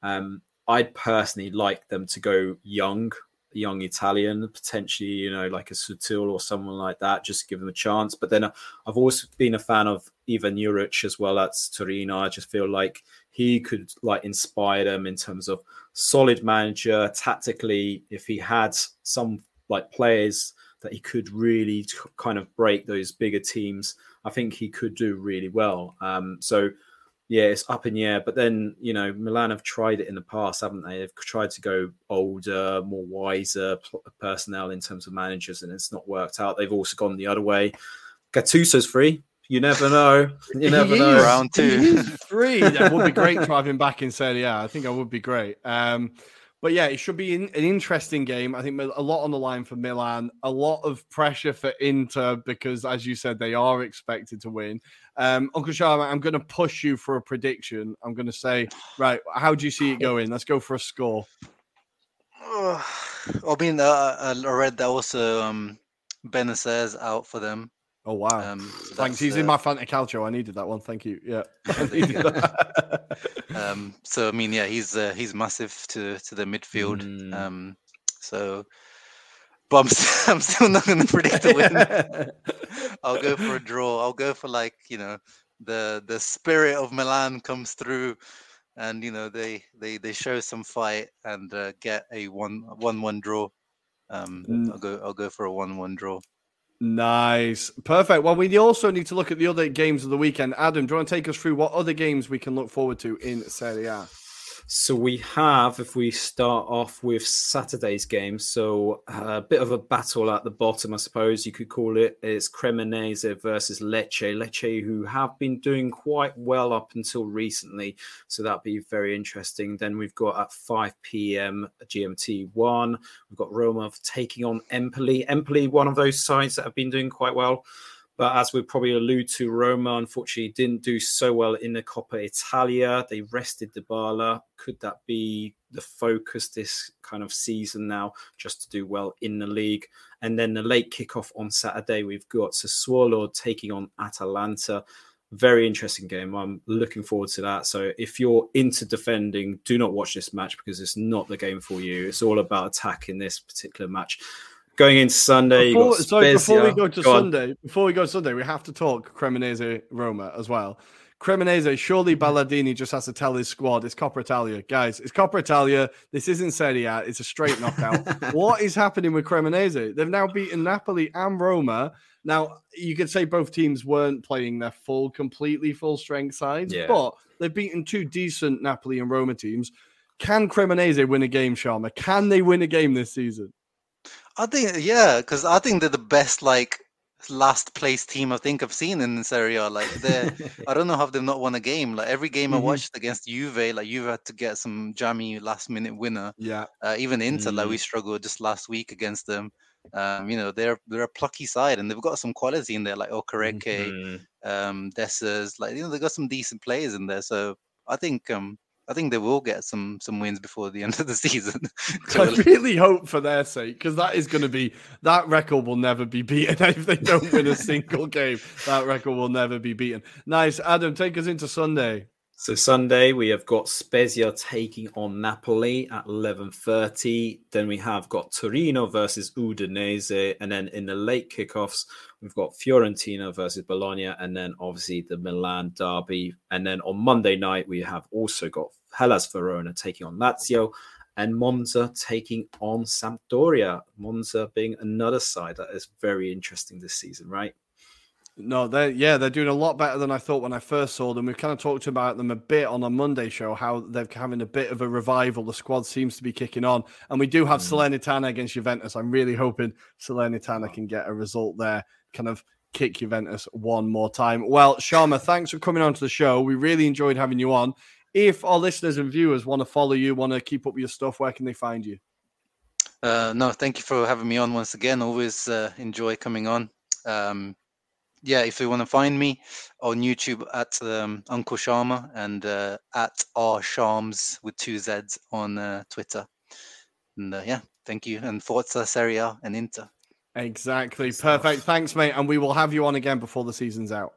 Um, I'd personally like them to go young, young Italian, potentially, you know, like a Sutil or someone like that, just to give them a chance. But then I've always been a fan of Ivan Juric as well at Torino. I just feel like he could like inspire them in terms of solid manager tactically. If he had some like players that he could really t- kind of break those bigger teams, I think he could do really well. Um, so yeah, it's up in the air. But then, you know, Milan have tried it in the past, haven't they? They've tried to go older, more wiser pl- personnel in terms of managers, and it's not worked out. They've also gone the other way. Gattuso's free. You never know. You never know. Round two. Three. That would be great driving back in Serie A. I think I would be great. Um, but yeah, it should be in, an interesting game. I think a lot on the line for Milan, a lot of pressure for Inter because, as you said, they are expected to win. Um, Uncle Sharma, I'm going to push you for a prediction. I'm going to say, right, how do you see it going? Let's go for a score. Uh, I mean, uh, I read that also um, Benitez out for them. Oh, wow. Um, so Thanks. He's uh, in my Fanta Calcio. I needed that one. Thank you. Yeah. I needed that. um, so, I mean, yeah, he's uh, he's massive to, to the midfield. Mm. Um, so, but I'm, st- I'm still not going to predict a win. I'll go for a draw. I'll go for like, you know, the the spirit of Milan comes through and, you know, they they, they show some fight and uh, get a one, one, one draw. Um, mm. I'll go I'll go for a one-one draw. Nice. Perfect. Well, we also need to look at the other games of the weekend. Adam, do you want to take us through what other games we can look forward to in Serie A? So we have, if we start off with Saturday's game, so a bit of a battle at the bottom, I suppose you could call it. It's Cremonese versus Lecce. Lecce, who have been doing quite well up until recently, so that'll be very interesting. Then we've got at five p.m. G M T one, we've got Roma taking on Empoli. Empoli, one of those sides that have been doing quite well. But as we probably allude to, Roma, unfortunately, didn't do so well in the Coppa Italia. They rested Barella. Could that be the focus this kind of season now, just to do well in the league? And then the late kickoff on Saturday, we've got Sassuolo taking on Atalanta. Very interesting game. I'm looking forward to that. So if you're into defending, do not watch this match because it's not the game for you. It's all about attack in this particular match. Going into Sunday, before, you got sorry, before we go to go Sunday, on. before we go to Sunday, we have to talk Cremonese Roma as well. Cremonese, surely Ballardini just has to tell his squad, it's Coppa Italia, guys. It's Coppa Italia. This isn't Serie A. It's a straight knockout. What is happening with Cremonese? They've now beaten Napoli and Roma. Now you could say both teams weren't playing their full, completely full strength sides, yeah. but they've beaten two decent Napoli and Roma teams. Can Cremonese win a game, Sharma? Can they win a game this season? I think, yeah, because I think they're the best, like, last place team I think I've seen in Serie A. Like, they're, I don't know how they've not won a game. Like, every game mm-hmm. I watched against Juve, like, Juve had to get some jammy last-minute winner. Yeah. Uh, even Inter, mm-hmm. like, we struggled just last week against them. Um, you know, they're they're a plucky side, and they've got some quality in there, like Okereke, mm-hmm. um, Dessers. Like, you know, they've got some decent players in there. So I think... um. I think they will get some some wins before the end of the season. I really hope for their sake, because that is going to be that record will never be beaten if they don't win a single game. That record will never be beaten. Nice, Adam. Take us into Sunday. So Sunday we have got Spezia taking on Napoli at eleven thirty. Then we have got Torino versus Udinese, and then in the late kickoffs we've got Fiorentina versus Bologna, and then obviously the Milan derby. And then on Monday night we have also got Hellas Verona taking on Lazio, and Monza taking on Sampdoria. Monza being another side that is very interesting this season, right? No, they're, yeah, they're doing a lot better than I thought when I first saw them. We've kind of talked about them a bit on a Monday show, how they're having a bit of a revival. The squad seems to be kicking on. And we do have mm. Salernitana against Juventus. I'm really hoping Salernitana can get a result there, kind of kick Juventus one more time. Well, Sharma, thanks for coming on to the show. We really enjoyed having you on. If our listeners and viewers want to follow you, want to keep up with your stuff, where can they find you? Uh, no, thank you for having me on once again. Always uh, enjoy coming on. Um, Yeah, if you want to find me on YouTube at um, Uncle Sharma and uh, at R Sharms with two Zs on uh, Twitter. And uh, yeah, thank you. And Forza, Serie A and Inter. Exactly. Perfect. Thanks, mate. And we will have you on again before the season's out.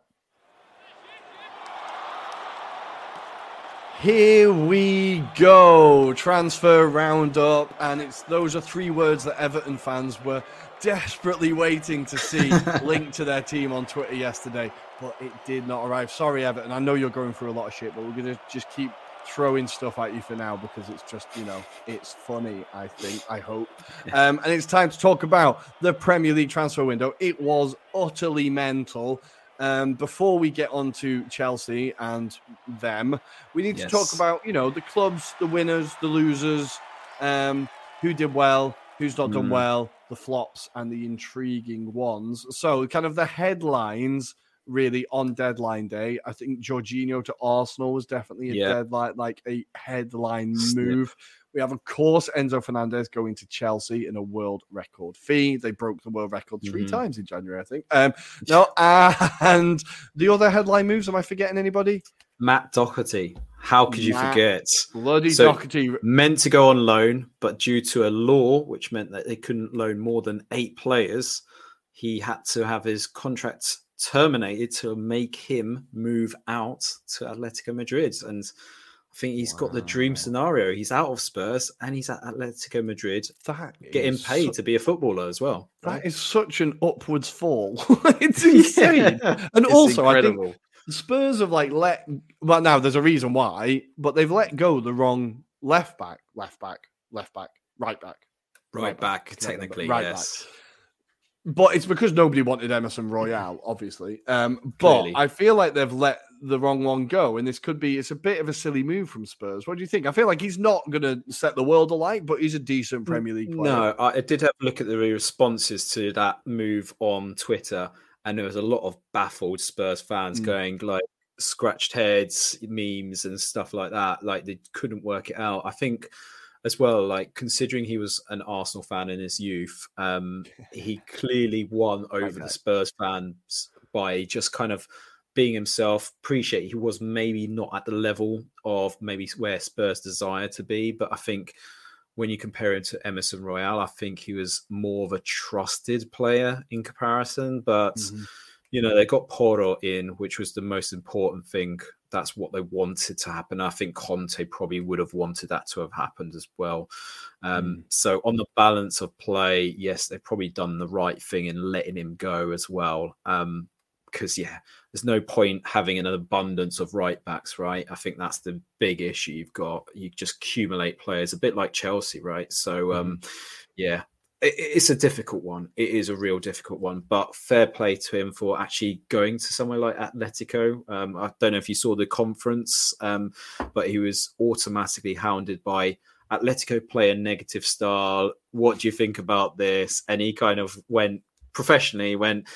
Here we go. Transfer roundup. And it's those are three words that Everton fans were desperately waiting to see linked to their team on Twitter yesterday, but it did not arrive. Sorry, Everton. I know you're going through a lot of shit, but we're going to just keep throwing stuff at you for now because it's just, you know, it's funny, I think, I hope. Um, and it's time to talk about the Premier League transfer window. It was utterly mental. Um, before we get on to Chelsea and them, we need yes. to talk about, you know, the clubs, the winners, the losers, um, who did well, who's not mm. done well, the flops and the intriguing ones. So kind of the headlines really on deadline day. I think Jorginho to Arsenal was definitely a yeah. deadline, like a headline move. We have, of course, Enzo Fernandez going to Chelsea in a world record fee. They broke the world record three mm-hmm. times in January, I think. Um, no, and the other headline moves, am I forgetting anybody? Matt Doherty. How could you Matt forget? Bloody so Doherty. Meant to go on loan, but due to a law, which meant that they couldn't loan more than eight players, he had to have his contract terminated to make him move out to Atletico Madrid. And I think he's wow. got the dream scenario. He's out of Spurs and he's at Atletico Madrid, that getting paid su- to be a footballer as well. That right? is such an upwards fall. It's insane. Yeah. And it's also, incredible. I think Spurs have like let, well, now there's a reason why, but they've let go the wrong left back, left back, left back, right back. Right, right back, back, technically, right yes. Back. But it's because nobody wanted Emerson Royale, obviously. Um, but Clearly. I feel like they've let the wrong one go, and this could be, it's a bit of a silly move from Spurs. What do you think? I feel like he's not going to set the world alight, but he's a decent Premier League player. No, I did have a look at the responses to that move on Twitter, and there was a lot of baffled Spurs fans mm. going, like, scratched heads, memes, and stuff like that. Like, they couldn't work it out. I think... as well, like considering he was an Arsenal fan in his youth, um, he clearly won over okay. the Spurs fans by just kind of being himself. Appreciate he was maybe not at the level of maybe where Spurs desire to be, but I think when you compare him to Emerson Royale, I think he was more of a trusted player in comparison. But mm-hmm. you know, they got Porro in, which was the most important thing. That's what they wanted to happen. I think Conte probably would have wanted that to have happened as well. Um, mm. So on the balance of play, yes, they've probably done the right thing in letting him go as well. Um, because, yeah, there's no point having an abundance of right backs, right? I think that's the big issue you've got. You just accumulate players, a bit like Chelsea, right? So, um, mm. yeah, it, it's a difficult one. It is a real difficult one, but fair play to him for actually going to somewhere like Atletico. Um, I don't know if you saw the conference, um, but he was automatically hounded by Atletico player negative style. What do you think about this? And he kind of went professionally, went,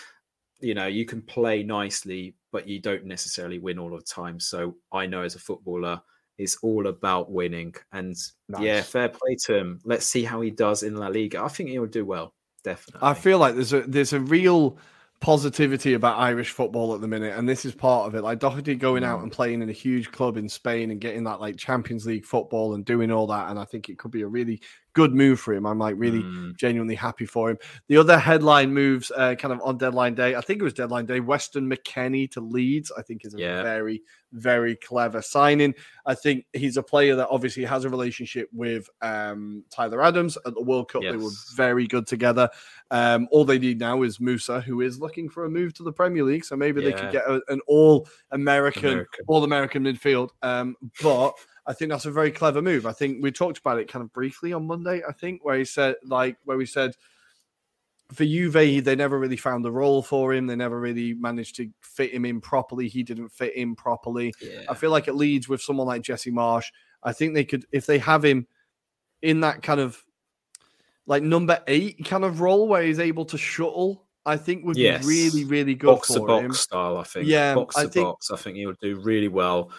you know, you can play nicely, but you don't necessarily win all of the time. So I know as a footballer, it's all about winning. And nice. yeah, fair play to him. Let's see how he does in La Liga. I think he'll do well, definitely. I feel like there's a there's a real positivity about Irish football at the minute, and this is part of it. Like Doherty going out and playing in a huge club in Spain and getting that like Champions League football and doing all that, and I think it could be a really good move for him. I'm like really mm. genuinely happy for him. The other headline moves uh, kind of on deadline day, I think it was deadline day, Weston McKennie to Leeds, I think is a yeah. very, very clever signing. I think he's a player that obviously has a relationship with um, Tyler Adams. At the World Cup, yes. they were very good together. Um, all they need now is Moussa, who is looking for a move to the Premier League, so maybe yeah. they could get a, an all-American, American. all-American midfield. Um, but... I think that's a very clever move. I think we talked about it kind of briefly on Monday, I think, where he said, like, where we said for Juve, they never really found a role for him. They never really managed to fit him in properly. He didn't fit in properly. Yeah. I feel like at Leeds with someone like Jesse Marsh, I think they could, if they have him in that kind of like number eight kind of role where he's able to shuttle, I think would yes. be really, really good box for box him. Box to box style, I think. Yeah, box to box. I think he would do really well.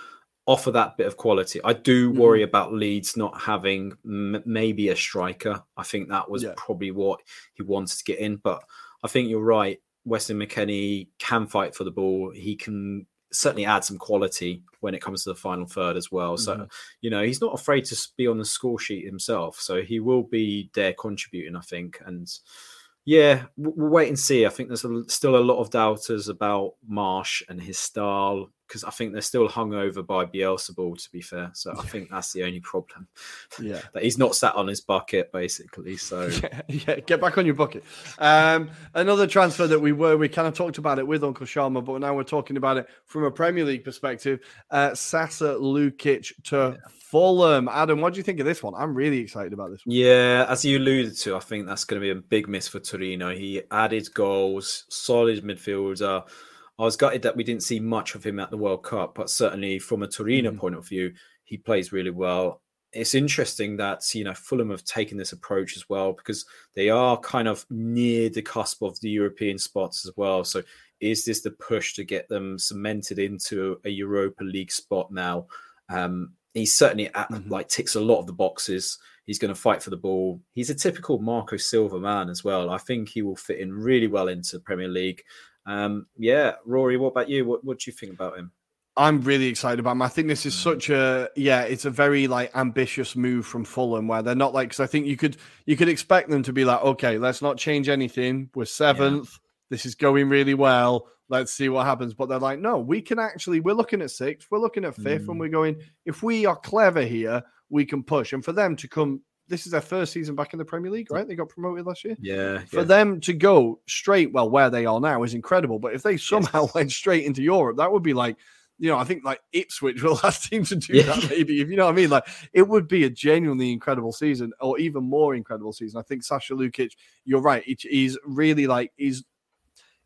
Offer that bit of quality. I do worry mm. about Leeds not having m- maybe a striker. I think that was yeah. probably what he wanted to get in. But I think you're right. Weston McKennie can fight for the ball. He can certainly add some quality when it comes to the final third as well. So, mm-hmm. you know, he's not afraid to be on the score sheet himself. So he will be there contributing, I think. And yeah, we'll wait and see. I think there's a, still a lot of doubters about Marsh and his style. because I think they're still hung over by Bielsa ball, to be fair. So I think that's the only problem. Yeah, that he's not sat on his bucket, basically. So yeah, yeah, get back on your bucket. Um, another transfer that we were, we kind of talked about it with Uncle Sharma, but now we're talking about it from a Premier League perspective. Uh, Sasa Lukic to yeah. Fulham. Adam, what do you think of this one? I'm really excited about this one. Yeah, as you alluded to, I think that's going to be a big miss for Torino. He added goals, solid midfielder. I was gutted that we didn't see much of him at the World Cup, but certainly from a Torino mm. point of view, he plays really well. It's interesting that, you know, Fulham have taken this approach as well, because they are kind of near the cusp of the European spots as well. So is this the push to get them cemented into a Europa League spot now? Um, he certainly at, mm-hmm. like ticks a lot of the boxes. He's going to fight for the ball. He's a typical Marco Silva man as well. I think he will fit in really well into the Premier League. Um, yeah, Rory, what about you? What, what do you think about him? I'm really excited about him. I think this is such a, yeah, it's a very like ambitious move from Fulham, where they're not like, because I think you could, you could expect them to be like, okay, let's not change anything. We're seventh. Yeah. This is going really well. Let's see what happens. But they're like, no, we can actually, we're looking at sixth. We're looking at fifth. Mm. And we're going, if we are clever here, we can push. And for them to come, this is their first season back in the Premier League, right? They got promoted last year. Yeah. For yeah. them to go straight, well, where they are now is incredible. But if they somehow yes. went straight into Europe, that would be like, you know, I think like Ipswich were the last team to do yeah. that, maybe, if you know what I mean. Like, it would be a genuinely incredible season, or even more incredible season. I think Sasha Lukic, you're right. He's really like, he's,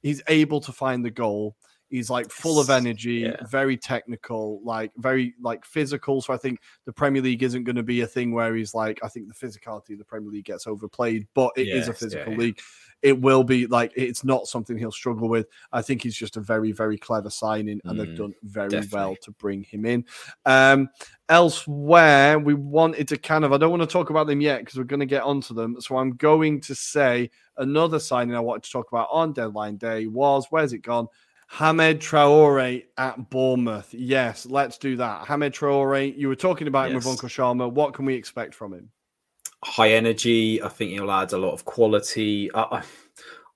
he's able to find the goal. He's like full of energy, yeah. very technical, like very like physical. So I think the Premier League isn't going to be a thing where he's like, I think the physicality of the Premier League gets overplayed, but it yes, is a physical yeah, league. Yeah. It will be like, it's not something he'll struggle with. I think he's just a very, very clever signing, and mm, they've done very definitely. well to bring him in. Um, elsewhere, we wanted to kind of, I don't want to talk about them yet because we're going to get onto them. So I'm going to say another signing I wanted to talk about on deadline day was, where's it gone? Hamed Traore at Bournemouth. Yes, let's do that. Hamed Traore, you were talking about yes. him with Uncle Sharma. What can we expect from him? High energy. I think he'll add a lot of quality. I, I,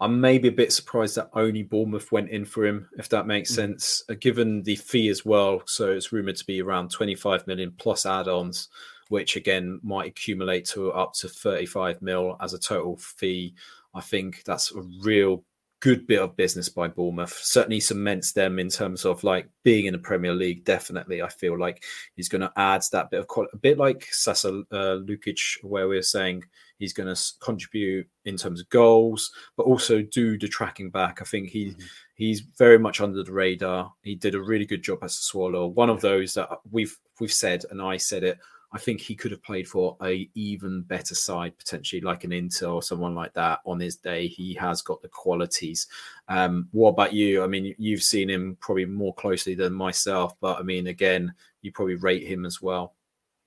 I'm maybe a bit surprised that only Bournemouth went in for him, if that makes mm-hmm. sense, uh, given the fee as well. So it's rumoured to be around twenty-five million plus add-ons, which again might accumulate to up to thirty-five mil as a total fee. I think that's a real good bit of business by Bournemouth. Certainly cements them in terms of like being in the Premier League. Definitely, I feel like he's going to add that bit of quality, a bit like Sasa uh, Lukic, where we're saying he's going to contribute in terms of goals, but also do the tracking back. I think he mm-hmm. he's very much under the radar. He did a really good job at Sassuolo. One of those that we've we've said, and I said it. I think he could have played for a even better side, potentially like an Inter or someone like that on his day. He has got the qualities. Um, what about you? I mean, you've seen him probably more closely than myself, but I mean, again, you probably rate him as well.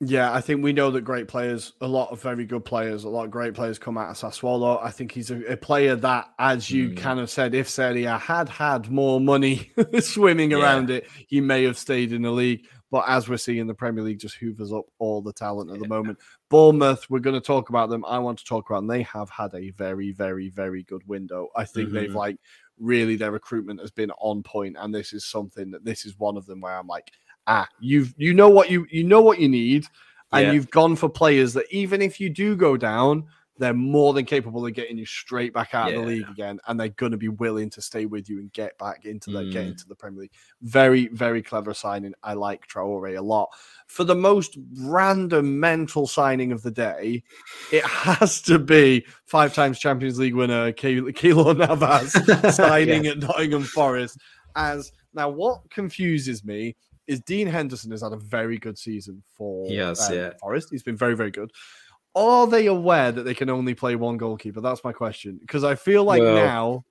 Yeah, I think we know that great players, a lot of very good players, a lot of great players come out of Sassuolo. I think he's a, a player that, as you mm. kind of said, if Serie A had had more money swimming yeah. around it, he may have stayed in the league. But as we're seeing, the Premier League just hoovers up all the talent at the yeah. moment. Bournemouth, we're going to talk about them. I want to talk about them. They have had a very, very, very good window. I think mm-hmm. they've like really, their recruitment has been on point, and this is something that this is one of them where I'm like, ah, you've you know what you you know what you need, and yeah. you've gone for players that even if you do go down, they're more than capable of getting you straight back out yeah. of the league again, and they're going to be willing to stay with you and get back into the mm. get into the Premier League. Very, very clever signing. I like Traore a lot. For the most random mental signing of the day, it has to be five times Champions League winner Keylor Navas signing yeah. at Nottingham Forest. As now, what confuses me is Dean Henderson has had a very good season for yes, um, yeah. Forest. He's been very, very good. Are they aware that they can only play one goalkeeper? That's my question. Because I feel like well, now,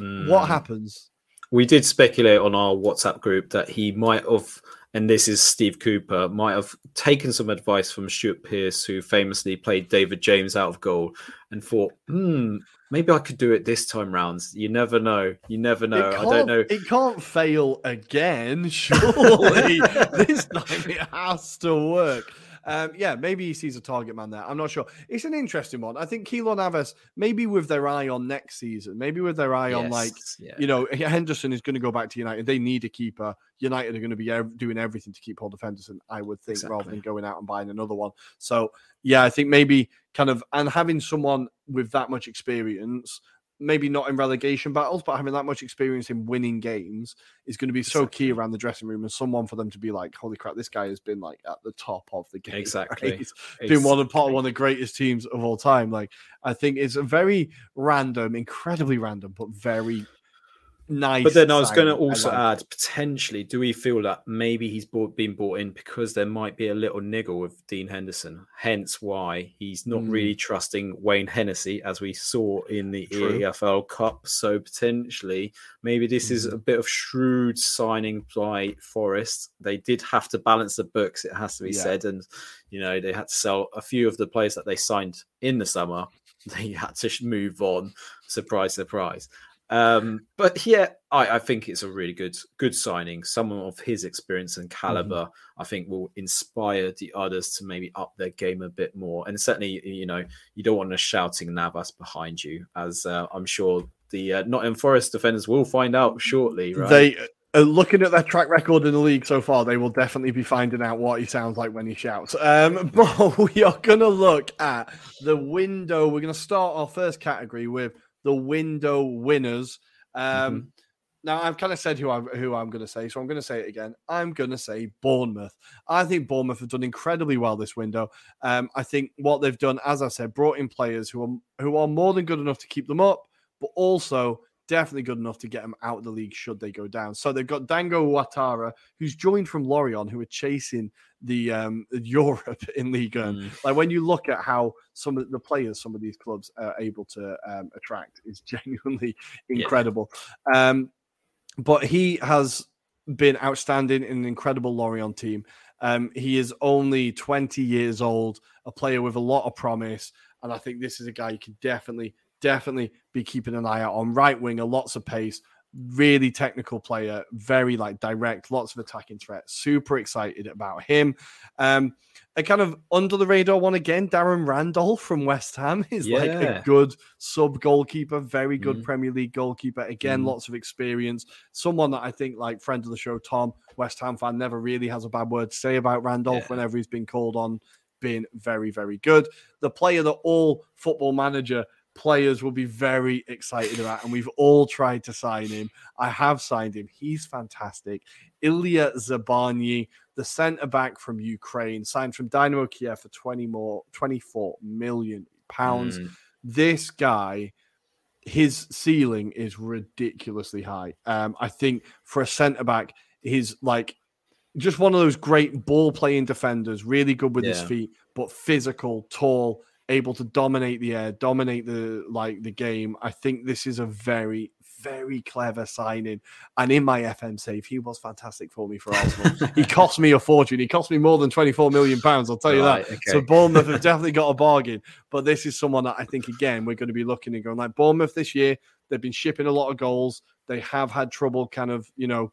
mm, what happens? We did speculate on our WhatsApp group that he might have, and this is Steve Cooper, might have taken some advice from Stuart Pearce, who famously played David James out of goal, and thought, hmm, maybe I could do it this time round. You never know. You never know. I don't know. It can't fail again, surely. This time it has to work. Um, yeah, maybe he sees a target man there. I'm not sure. It's an interesting one. I think Keylor Navas, maybe with their eye on next season, maybe with their eye yes. on like, yeah. you know, Henderson is going to go back to United. They need a keeper. United are going to be doing everything to keep hold of Henderson, I would think, exactly. rather than going out and buying another one. So, yeah, I think maybe kind of, and having someone with that much experience, maybe not in relegation battles, but having that much experience in winning games is going to be exactly. so key around the dressing room, and someone for them to be like, holy crap, this guy has been like at the top of the game. Exactly. Right? He's exactly. been one of, part of one of the greatest teams of all time. Like, I think it's a very random, incredibly random, but very nice. But then I was going to also add, it. potentially, do we feel that maybe he's bought, been brought in because there might be a little niggle with Dean Henderson, hence why he's not mm. really trusting Wayne Hennessy, as we saw in the True. E F L Cup. So potentially, maybe this mm. is a bit of shrewd signing by Forest. They did have to balance the books, it has to be yeah. said, and you know they had to sell a few of the players that they signed in the summer. They had to move on. Surprise, surprise. Um, but yeah, I, I think it's a really good, good signing. Someone of his experience and caliber, mm-hmm. I think, will inspire the others to maybe up their game a bit more. And certainly, you know, you don't want a shouting Navas behind you, as uh, I'm sure the uh, Nottingham Forest defenders will find out shortly. Right? They uh, looking at their track record in the league so far, they will definitely be finding out what he sounds like when he shouts. Um, but we are going to look at the window. We're going to start our first category with the window winners. Um, mm-hmm. Now, I've kind of said who I'm, who I'm going to say, so I'm going to say it again. I'm going to say Bournemouth. I think Bournemouth have done incredibly well this window. Um, I think what they've done, as I said, brought in players who are who are more than good enough to keep them up, but also definitely good enough to get them out of the league should they go down. So they've got Dango Ouattara, who's joined from Lorient, who are chasing the um, Europe in Ligue one. Mm. Like, when you look at how some of the players some of these clubs are able to um, attract, is genuinely incredible. Yeah. Um, but he has been outstanding in an incredible Lorient team. Um, he is only twenty years old, a player with a lot of promise, and I think this is a guy you can definitely... Definitely be keeping an eye out on. Right winger, lots of pace, really technical player, very like direct, lots of attacking threat. Super excited about him. Um, a kind of under the radar one again, Darren Randall from West Ham is yeah. like a good sub goalkeeper, very good mm. Premier League goalkeeper. Again, mm. lots of experience. Someone that I think, like friend of the show, Tom, West Ham fan, never really has a bad word to say about Randolph yeah. whenever he's been called on. Been very, very good. The player that all Football Manager players will be very excited about, and we've all tried to sign him. I have signed him. He's fantastic. Ilya Zabanyi, the centre-back from Ukraine, signed from Dynamo Kiev for twenty-four million pounds. Mm. This guy, his ceiling is ridiculously high. Um, I think for a centre-back, he's like just one of those great ball-playing defenders, really good with yeah. his feet, but physical, tall, able to dominate the air, dominate the like the game. I think this is a very, very clever signing. And in my F M save, he was fantastic for me for Arsenal. He cost me a fortune. He cost me more than twenty-four million pounds. I'll tell you right, that. Okay. So Bournemouth have definitely got a bargain. But this is someone that I think, again, we're going to be looking and going like Bournemouth this year. They've been shipping a lot of goals. They have had trouble kind of, you know,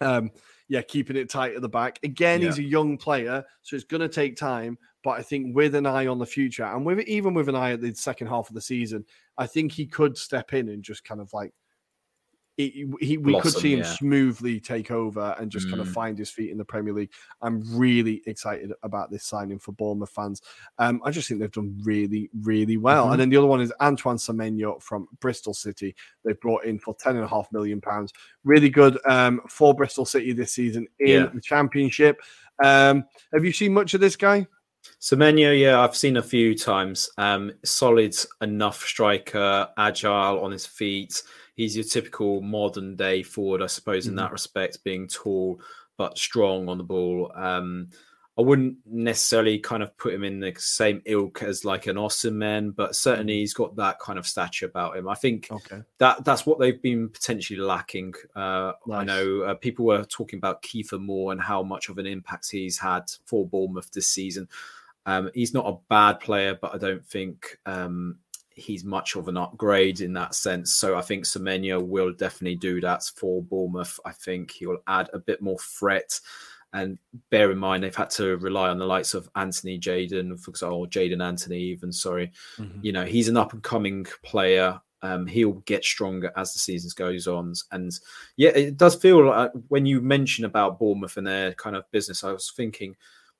um, yeah, keeping it tight at the back. Again, yeah. he's a young player, so it's going to take time. But I think with an eye on the future, and with even with an eye at the second half of the season, I think he could step in and just kind of like it, he, we Blossom, could see him yeah. smoothly take over and just mm. kind of find his feet in the Premier League. I'm really excited about this signing for Bournemouth fans. Um, I just think they've done really, really well. Mm-hmm. And then the other one is Antoine Semenyo from Bristol City. They've brought in for ten and a half million pounds. Really good um, for Bristol City this season in yeah. the Championship. Um, have you seen much of this guy? Semenyo, yeah, I've seen a few times. Um, solid enough striker, agile on his feet. He's your typical modern day forward, I suppose, mm-hmm. in that respect, being tall but strong on the ball. Um, I wouldn't necessarily kind of put him in the same ilk as like an Osimhen, but certainly he's got that kind of stature about him. I think okay. that that's what they've been potentially lacking. Uh, nice. I know uh, people were talking about Kiefer Moore and how much of an impact he's had for Bournemouth this season. Um, he's not a bad player, but I don't think um, he's much of an upgrade in that sense. So I think Semenyo will definitely do that for Bournemouth. I think he'll add a bit more threat. And bear in mind, they've had to rely on the likes of Anthony Jadon, for example, or Jadon Anthony even, sorry. Mm-hmm. You know, he's an up-and-coming player. Um, he'll get stronger as the season goes on. And yeah, it does feel like when you mention about Bournemouth and their kind of business, I was thinking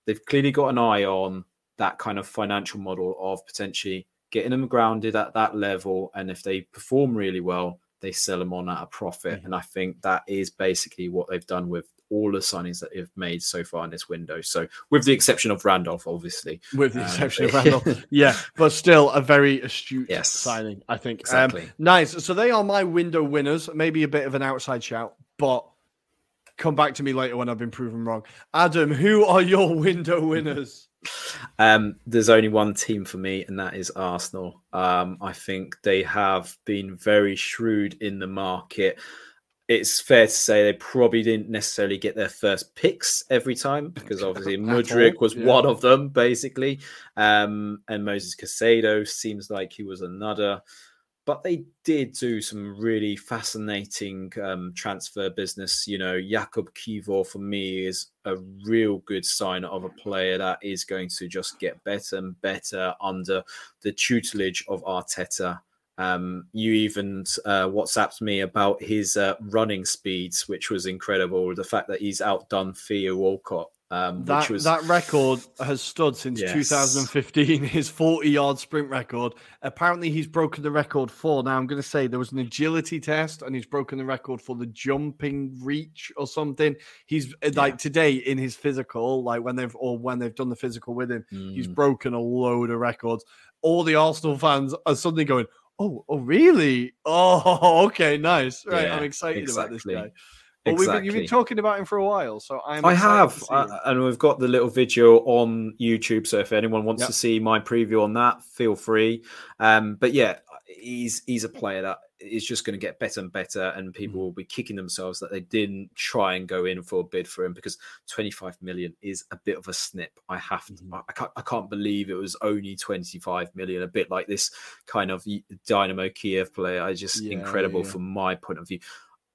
they've clearly got an eye on that kind of financial model of potentially getting them grounded at that level. And if they perform really well, they sell them on at a profit. Mm-hmm. And I think that is basically what they've done with all the signings that they've made so far in this window. So with the exception of Randolph, obviously. With the um, exception of Randolph. Yeah, but still a very astute yes, signing, I think. Exactly. Um, nice. So they are my window winners. Maybe a bit of an outside shout, but come back to me later when I've been proven wrong. Adam, who are your window winners? Um, there's only one team for me, and that is Arsenal. Um, I think they have been very shrewd in the market. It's fair to say they probably didn't necessarily get their first picks every time, because obviously Mudryk was yeah. one of them, basically. Um, and Moses Caicedo seems like he was another. But they did do some really fascinating um, transfer business. You know, Jakub Kivor, for me, is a real good sign of a player that is going to just get better and better under the tutelage of Arteta. Um, you even uh, WhatsApped me about his uh, running speeds, which was incredible. The fact that he's outdone Theo Walcott. Um, that, which was... that record has stood since yes. two thousand fifteen, his forty-yard sprint record. Apparently, he's broken the record for, now I'm going to say there was an agility test, and he's broken the record for the jumping reach or something. He's yeah. like today in his physical, like when they've or when they've done the physical with him, mm. he's broken a load of records. All the Arsenal fans are suddenly going, Oh, oh, really? Oh, okay, nice. Right, yeah, I'm excited exactly. about this guy. Well, exactly. we've been, you've been talking about him for a while, so I'm. I have, uh, and we've got the little video on YouTube. So if anyone wants yep. to see my preview on that, feel free. Um, but yeah, he's he's a player that is just going to get better and better, and people mm-hmm. will be kicking themselves that they didn't try and go in for a bid for him, because twenty-five million is a bit of a snip. I have to, mm-hmm. I, can't, I can't believe it was only twenty-five million, a bit like this kind of Dynamo Kiev player. I just yeah, incredible yeah, yeah. from my point of view.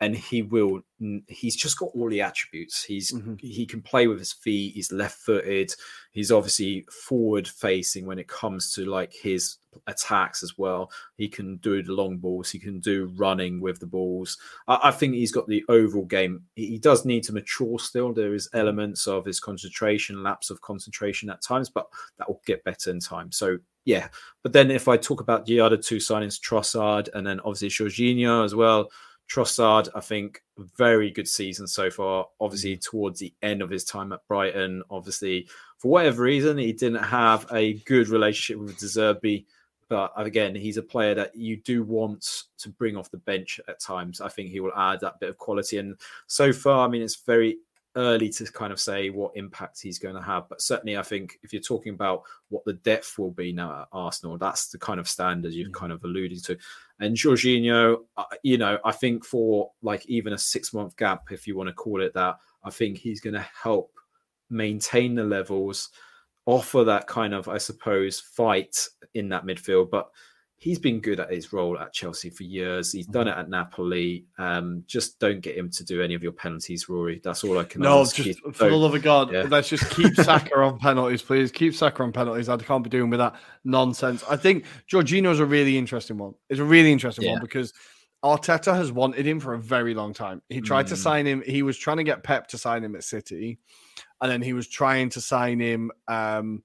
And he will, he's just got all the attributes. He's mm-hmm. he can play with his feet. He's left footed. He's obviously forward facing when it comes to like his attacks as well. He can do the long balls. He can do running with the balls. I, I think he's got the overall game. He does need to mature still. There is elements of his concentration, lapse of concentration at times, but that will get better in time. So yeah. But then if I talk about the other two signings, Trossard and then obviously Jorginho as well. Trossard, I think, very good season so far. Obviously, towards the end of his time at Brighton, obviously, for whatever reason, he didn't have a good relationship with De Zerbi. But again, he's a player that you do want to bring off the bench at times. I think he will add that bit of quality. And so far, I mean, it's very early to kind of say what impact he's going to have. But certainly, I think if you're talking about what the depth will be now at Arsenal, that's the kind of standard you've mm-hmm. kind of alluded to. And Jorginho, you know, I think for like even a six-month gap, if you want to call it that, I think he's going to help maintain the levels, offer that kind of, I suppose, fight in that midfield. But he's been good at his role at Chelsea for years. He's done it at Napoli. Um, just don't get him to do any of your penalties, Rory. That's all I can no, ask. No, just you. for the love of God, yeah. let's just keep Saka on penalties, please. Keep Saka on penalties. I can't be doing with that nonsense. I think Jorginho's a really interesting one. It's a really interesting yeah. one because Arteta has wanted him for a very long time. He tried mm. to sign him. He was trying to get Pep to sign him at City. And then he was trying to sign him... Um,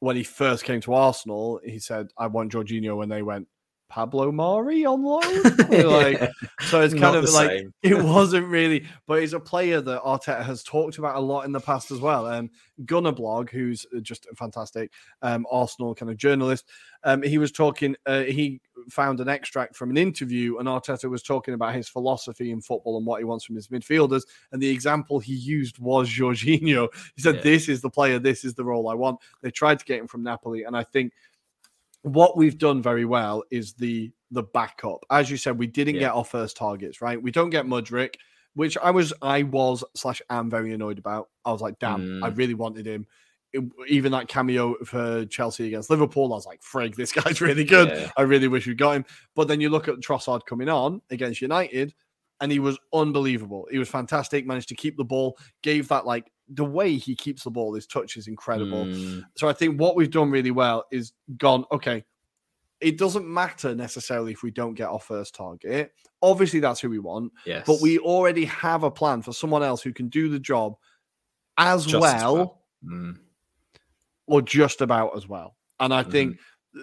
when he first came to Arsenal, he said, I want Jorginho, and they went, Pablo Mari on loan? like, yeah. So it's kind Not of like, it wasn't really, but he's a player that Arteta has talked about a lot in the past as well. Um, Gunnar Blog, who's just a fantastic um, Arsenal kind of journalist, um, he was talking, uh, he found an extract from an interview, and Arteta was talking about his philosophy in football and what he wants from his midfielders, and the example he used was Jorginho. He said, yeah. this is the player, this is the role I want. They tried to get him from Napoli, and I think what we've done very well is the the backup. As you said, we didn't yeah. get our first targets, right? We don't get Mudryk, which I was, I was slash am very annoyed about. I was like, damn, mm. I really wanted him. It, even that cameo for Chelsea against Liverpool, I was like, frig, this guy's really good. Yeah. I really wish we got him. But then you look at Trossard coming on against United, and he was unbelievable. He was fantastic, managed to keep the ball, gave that like the way he keeps the ball, his touch is incredible. Mm. So I think what we've done really well is gone, okay, it doesn't matter necessarily if we don't get our first target. Obviously, that's who we want. Yes. But we already have a plan for someone else who can do the job as just well, as well. Mm. Or just about as well. And I mm. think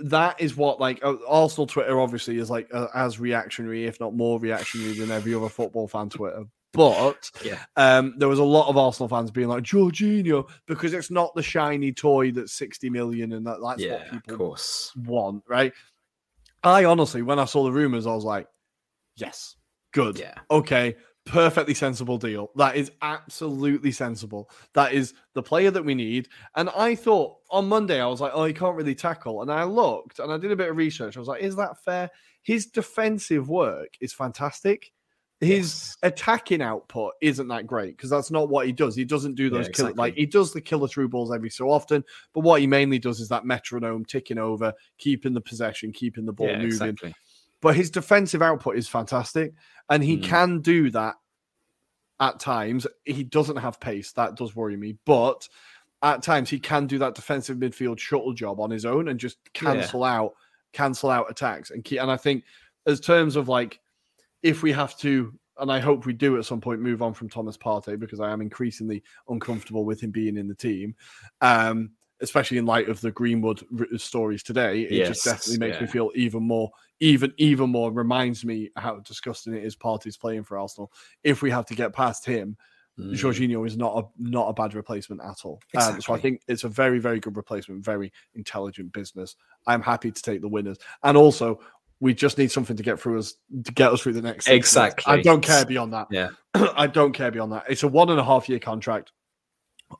that is what, like, Arsenal Twitter obviously is like uh, as reactionary, if not more reactionary than every other football fan Twitter. But yeah. um, there was a lot of Arsenal fans being like, Jorginho, because it's not the shiny toy that's sixty million and that, that's yeah, what people of course. want, right? I honestly, when I saw the rumours, I was like, yes, good, yeah. okay, perfectly sensible deal. That is absolutely sensible. That is the player that we need. And I thought on Monday, I was like, oh, he can't really tackle. And I looked and I did a bit of research. I was like, is that fair? His defensive work is fantastic. His yes. attacking output isn't that great because that's not what he does. He doesn't do those yeah, exactly. killer, like he does the killer through balls every so often, but what he mainly does is that metronome ticking over, keeping the possession, keeping the ball yeah, moving. Exactly. But his defensive output is fantastic, and he mm. can do that at times. He doesn't have pace. That does worry me, but at times he can do that defensive midfield shuttle job on his own and just cancel yeah. out, cancel out attacks and keep. And I think as terms of like, if we have to, and I hope we do at some point, move on from Thomas Partey because I am increasingly uncomfortable with him being in the team, um, especially in light of the Greenwood r- stories today. It yes, just definitely makes yeah. me feel even more, even even more, reminds me how disgusting it is Partey's playing for Arsenal. If we have to get past him, mm. Jorginho is not a not a bad replacement at all. Exactly. Um, so I think it's a very, very good replacement, very intelligent business. I'm happy to take the winners. And also, we just need something to get through us to get us through the next. Exactly. Season. I don't care beyond that. Yeah. I don't care beyond that. It's a one and a half year contract,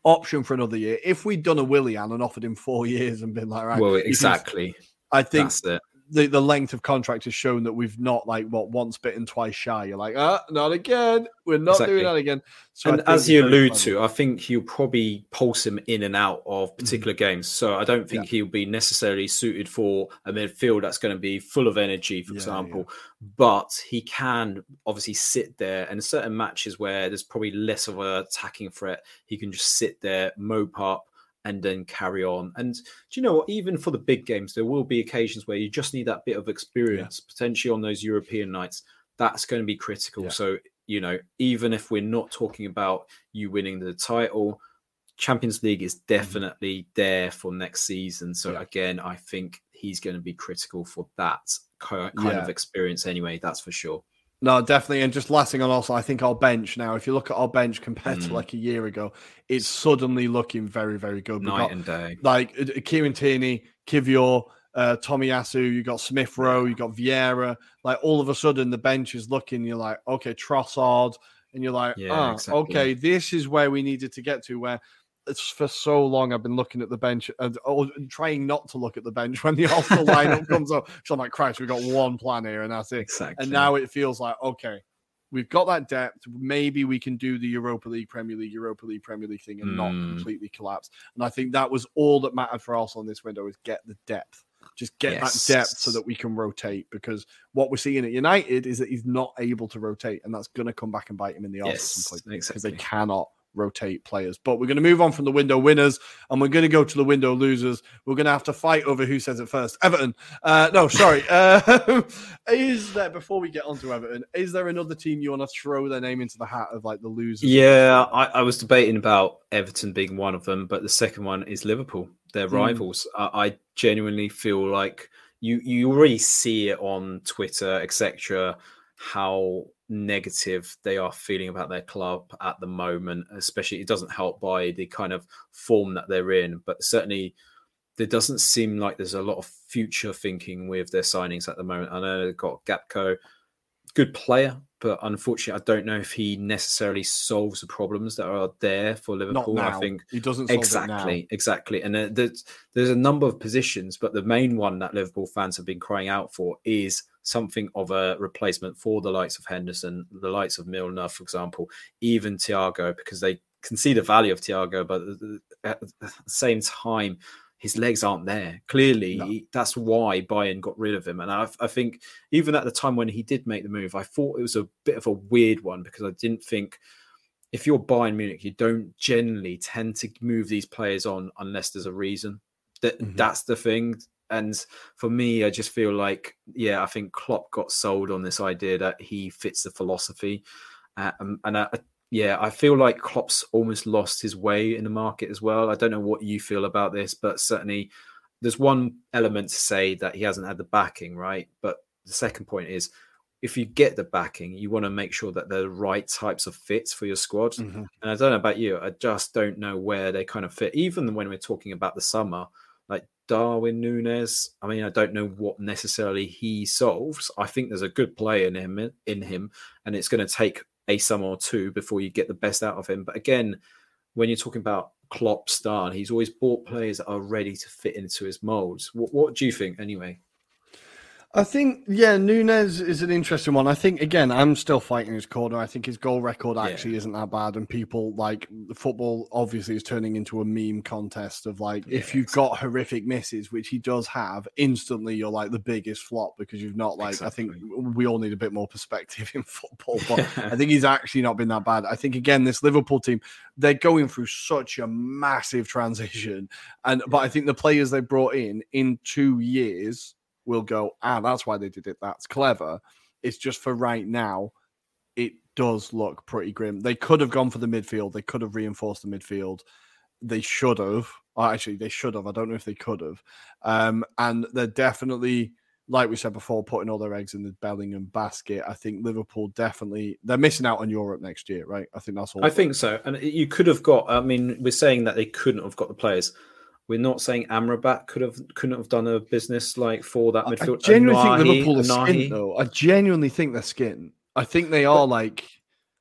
option for another year. If we'd done a Willian and offered him four years and been like, right, well, exactly. Just, I think the, the length of contract has shown that we've not like what once bitten, twice shy. You're like, ah, not again. We're not exactly. doing that again. So and as you allude to, I think you'll probably pulse him in and out of particular mm-hmm. games. So I don't think yeah. he'll be necessarily suited for a midfield that's going to be full of energy, for yeah, example. Yeah. But he can obviously sit there, and certain matches where there's probably less of an attacking threat, he can just sit there, mope up, and then carry on. And do you know what? Even for the big games, there will be occasions where you just need that bit of experience, yeah. potentially on those European nights. That's going to be critical. Yeah. So, you know, even if we're not talking about you winning the title, Champions League is definitely mm-hmm. there for next season. So, yeah. again, I think he's going to be critical for that kind yeah. of experience anyway. That's for sure. No, definitely. And just last thing on also, I think our bench now, if you look at our bench compared mm. to like a year ago, it's suddenly looking very, very good. Night got, and day. Like Kieran Tierney, Kivior, uh, Tomiyasu, you got Smith Rowe, you got Vieira. Like all of a sudden the bench is looking, you're like, okay, Trossard. And you're like, yeah, oh, exactly. okay, this is where we needed to get to, where it's for so long I've been looking at the bench and, and trying not to look at the bench when the Arsenal lineup comes up. So I'm like, Christ, we've got one plan here and that's it. Exactly. And now it feels like, okay, we've got that depth. Maybe we can do the Europa League, Premier League, Europa League, Premier League thing and mm. not completely collapse. And I think that was all that mattered for Arsenal in this window, is get the depth. Just get yes. that depth so that we can rotate, because what we're seeing at United is that he's not able to rotate, and that's going to come back and bite him in the arse yes, because exactly. they cannot rotate players. But we're going to move on from the window winners and we're going to go to the window losers. We're going to have to fight over who says it first. Everton. Uh, no, sorry. Uh, is there, before we get on to Everton, is there another team you want to throw their name into the hat of like the losers? Yeah, I, I was debating about Everton being one of them, but the second one is Liverpool. They're mm. rivals. I, I genuinely feel like you, you already see it on Twitter, et cetera, how negative they are feeling about their club at the moment. Especially, it doesn't help by the kind of form that they're in, but certainly there doesn't seem like there's a lot of future thinking with their signings at the moment. I know they've got Gakpo, good player, but unfortunately I don't know if he necessarily solves the problems that are there for Liverpool. Not now. I think he doesn't solve exactly it now. exactly and there's, there's a number of positions, but the main one that Liverpool fans have been crying out for is something of a replacement for the likes of Henderson, the likes of Milner, for example, even Thiago, because they can see the value of Thiago, but at the same time, his legs aren't there. Clearly, no. that's why Bayern got rid of him. And I, I think even at the time when he did make the move, I thought it was a bit of a weird one, because I didn't think if you're Bayern Munich, you don't generally tend to move these players on unless there's a reason. That mm-hmm. That's the thing. And for me, I just feel like, yeah, I think Klopp got sold on this idea that he fits the philosophy. Uh, and and I, yeah, I feel like Klopp's almost lost his way in the market as well. I don't know what you feel about this, but certainly there's one element to say that he hasn't had the backing, right? But the second point is, if you get the backing, you want to make sure that they're the right types of fits for your squad. Mm-hmm. And I don't know about you, I just don't know where they kind of fit. Even when we're talking about the summer, like Darwin Núñez, I mean, I don't know what necessarily he solves. I think there's a good play in him, in him, and it's going to take a summer or two before you get the best out of him. But again, when you're talking about Klopp's style, he's always bought players that are ready to fit into his molds. What, what do you think anyway? I think, yeah, Núñez is an interesting one. I think, again, I'm still fighting his corner. I think his goal record actually yeah. isn't that bad. And people, like, football obviously is turning into a meme contest of, like, yeah, if you've exactly. got horrific misses, which he does have, instantly you're, like, the biggest flop because you've not, like, exactly. I think we all need a bit more perspective in football. But I think he's actually not been that bad. I think, again, this Liverpool team, they're going through such a massive transition. and But I think the players they brought in in two years... will go, ah, that's why they did it. That's clever. It's just for right now, it does look pretty grim. They could have gone for the midfield. They could have reinforced the midfield. They should have. Or actually, they should have. I don't know if they could have. Um, and they're definitely, like we said before, putting all their eggs in the Bellingham basket. I think Liverpool definitely, they're missing out on Europe next year, right? I think that's all. I think so. And you could have got, I mean, we're saying that they couldn't have got the players. We're not saying Amrabat could have couldn't have done a business like for that midfield. I genuinely Anahi, think Liverpool are skint, though. I genuinely think they're skint. I think they are but, like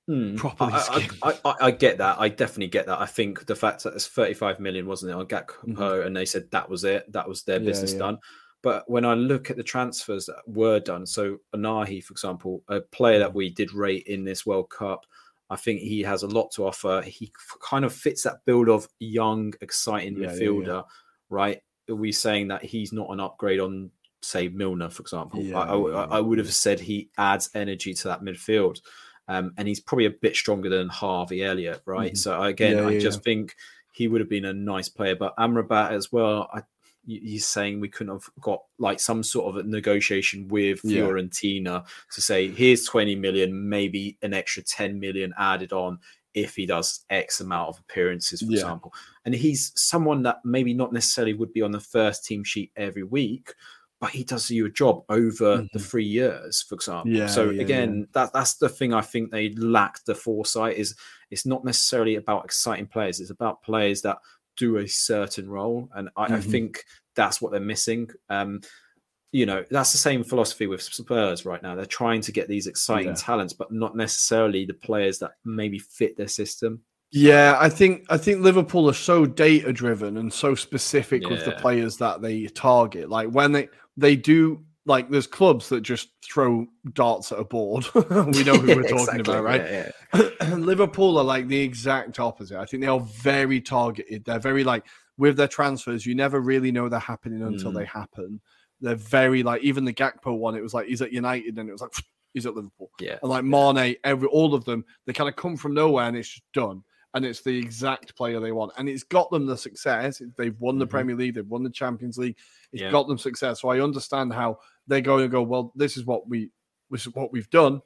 hmm, properly skint. I, I, I, I get that. I definitely get that. I think the fact that it's thirty-five million, wasn't it, on Gakpo, mm-hmm. and they said that was it. That was their business yeah, yeah. done. But when I look at the transfers that were done, so Anahi, for example, a player that we did rate in this World Cup. I think he has a lot to offer. He kind of fits that build of young, exciting yeah, midfielder, yeah, yeah. right? Are we saying that he's not an upgrade on, say, Milner, for example? Yeah, I, I, I would have said he adds energy to that midfield. Um, and he's probably a bit stronger than Harvey Elliott, right? Mm-hmm. So, again, yeah, I yeah, just yeah. think he would have been a nice player. But Amrabat as well, I, he's saying we couldn't have got like some sort of a negotiation with Fiorentina yeah. to say, here's twenty million, maybe an extra ten million added on if he does X amount of appearances, for yeah. example. And he's someone that maybe not necessarily would be on the first team sheet every week, but he does you a job over mm-hmm. the three years, for example. Yeah, so yeah, again, yeah. that that's the thing I think they lacked the foresight is it's not necessarily about exciting players. It's about players that do a certain role, and I, mm-hmm. I think that's what they're missing. Um, you know, that's the same philosophy with Spurs right now. They're trying to get these exciting yeah. talents, but not necessarily the players that maybe fit their system. Yeah, I think I think Liverpool are so data driven and so specific yeah. with the players that they target. Like when they they do. Like, there's clubs that just throw darts at a board. We know who we're talking exactly. about, right? Yeah, yeah. Liverpool are, like, the exact opposite. I think they are very targeted. They're very, like, with their transfers, you never really know they're happening until mm. they happen. They're very, like, even the Gakpo one, it was like, he's at United, and it was like, he's at Liverpool. Yeah. And, like, Mane, every, all of them, they kind of come from nowhere, and it's just done. And it's the exact player they want. And it's got them the success. They've won the mm-hmm. Premier League. They've won the Champions League. It's yeah. got them success. So I understand how they go and go, well, this is what, we, this is what we've done.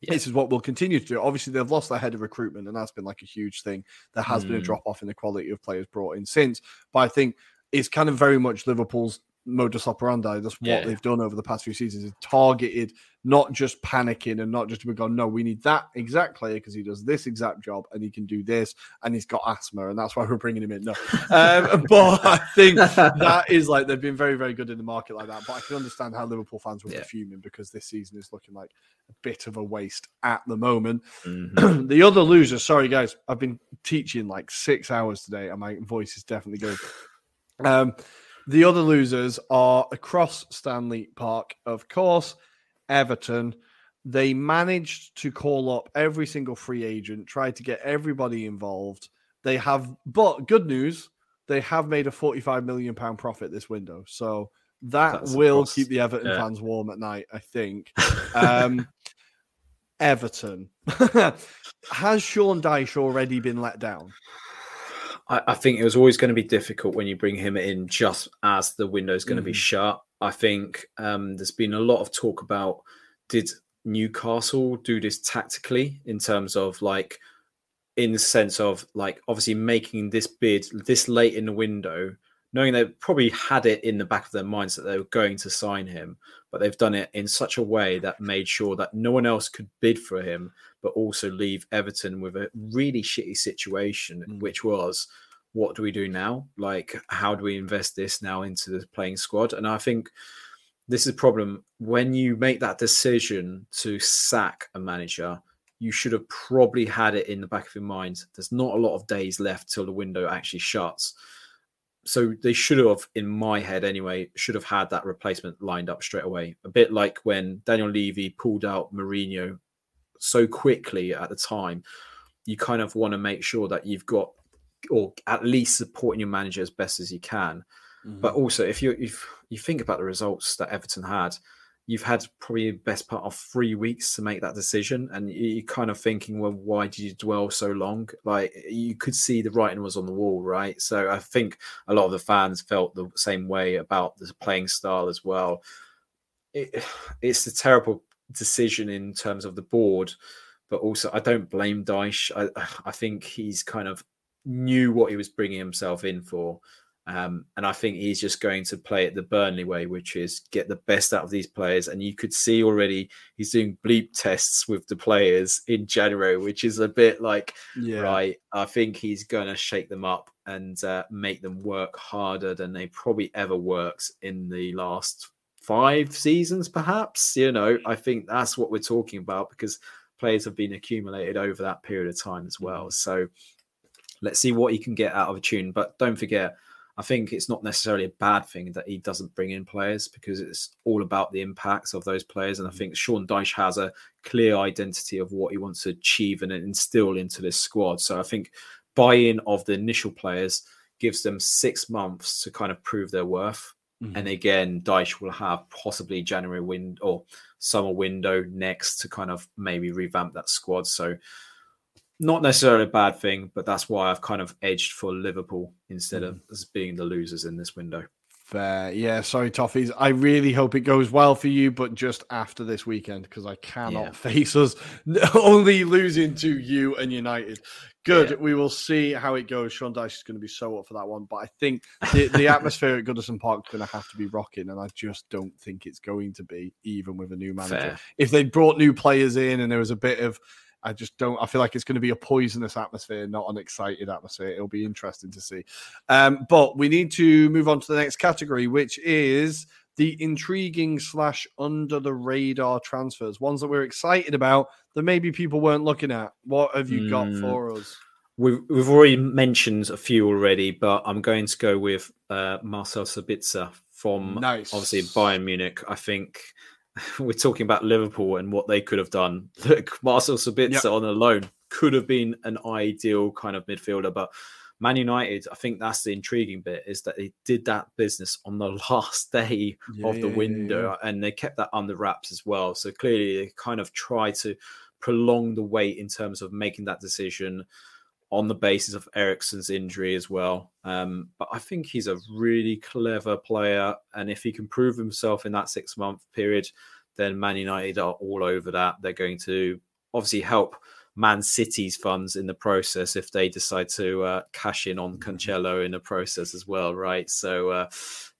Yeah. This is what we'll continue to do. Obviously, they've lost their head of recruitment, and that's been like a huge thing. There has mm. been a drop-off in the quality of players brought in since. But I think it's kind of very much Liverpool's modus operandi. That's what yeah. they've done over the past few seasons, is targeted, not just panicking and not just we're going, no, we need that exact player because he does this exact job and he can do this and he's got asthma and that's why we're bringing him in. No, um, but I think that is like they've been very, very good in the market like that. But I can understand how Liverpool fans will yeah. be fuming because this season is looking like a bit of a waste at the moment. Mm-hmm. The other loser, sorry guys, I've been teaching like six hours today and my voice is definitely going. Um, The other losers are across Stanley Park, of course, Everton. They managed to call up every single free agent, tried to get everybody involved. They have, but good news, they have made a forty-five million pounds profit this window. So that That's will keep the Everton yeah. fans warm at night, I think. Um, Everton. Has Sean Dyche already been let down? I, I think it was always going to be difficult when you bring him in just as the window's going mm. to be shut. I think um, there's been a lot of talk about, did Newcastle do this tactically in terms of like, in the sense of like, obviously making this bid this late in the window, knowing they probably had it in the back of their minds that they were going to sign him, but they've done it in such a way that made sure that no one else could bid for him, but also leave Everton with a really shitty situation, mm. which was, what do we do now? Like, how do we invest this now into the playing squad? And I think this is a problem. When you make that decision to sack a manager, you should have probably had it in the back of your mind. There's not a lot of days left till the window actually shuts. So they should have, in my head anyway, should have had that replacement lined up straight away. A bit like when Daniel Levy pulled out Mourinho so quickly at the time. You kind of want to make sure that you've got, or at least supporting your manager as best as you can. Mm-hmm. But also, if you if you think about the results that Everton had, you've had probably the best part of three weeks to make that decision. And you're kind of thinking, well, why did you dwell so long? Like, you could see the writing was on the wall, right? So I think a lot of the fans felt the same way about the playing style as well. It, it's a terrible decision in terms of the board, but also I don't blame Dyche. I, I think he's kind of knew what he was bringing himself in for. Um, and I think he's just going to play it the Burnley way, which is get the best out of these players. And you could see already he's doing bleep tests with the players in January, which is a bit like, yeah. right, I think he's going to shake them up and uh, make them work harder than they probably ever worked in the last five seasons, perhaps. You know, I think that's what we're talking about, because players have been accumulated over that period of time as well. So let's see what he can get out of a tune. But don't forget, I think it's not necessarily a bad thing that he doesn't bring in players, because it's all about the impacts of those players. And I think Sean Dyche has a clear identity of what he wants to achieve and instill into this squad. So I think buy-in of the initial players gives them six months to kind of prove their worth. Mm-hmm. And again, Dyche will have possibly January wind or summer window next to kind of maybe revamp that squad. So not necessarily a bad thing, but that's why I've kind of edged for Liverpool instead of as being the losers in this window. Fair. Yeah, sorry, Toffees. I really hope it goes well for you, but just after this weekend, because I cannot yeah. face us only losing to you and United. Good. Yeah. We will see how it goes. Sean Dyche is going to be so up for that one, but I think the, the atmosphere at Goodison Park is going to have to be rocking, and I just don't think it's going to be, even with a new manager. Fair. If they brought new players in and there was a bit of, I just don't, I feel like it's going to be a poisonous atmosphere, not an excited atmosphere. It'll be interesting to see. Um, but we need to move on to the next category, which is the intriguing slash under the radar transfers, ones that we're excited about that maybe people weren't looking at. What have you got mm. for us? We've, we've already mentioned a few already, but I'm going to go with uh, Marcel Sabitzer from nice. obviously Bayern Munich. I think we're talking about Liverpool and what they could have done. Look, Marcel Sabitzer yep. on a loan could have been an ideal kind of midfielder, but Man United, I think that's the intriguing bit, is that they did that business on the last day yeah, of the window yeah, yeah. and they kept that under wraps as well. So clearly they kind of try to prolong the wait in terms of making that decision on the basis of Eriksen's injury as well. Um, but I think he's a really clever player. And if he can prove himself in that six-month period, then Man United are all over that. They're going to obviously help Man City's funds in the process if they decide to uh, cash in on Cancelo in the process as well, right? So, uh,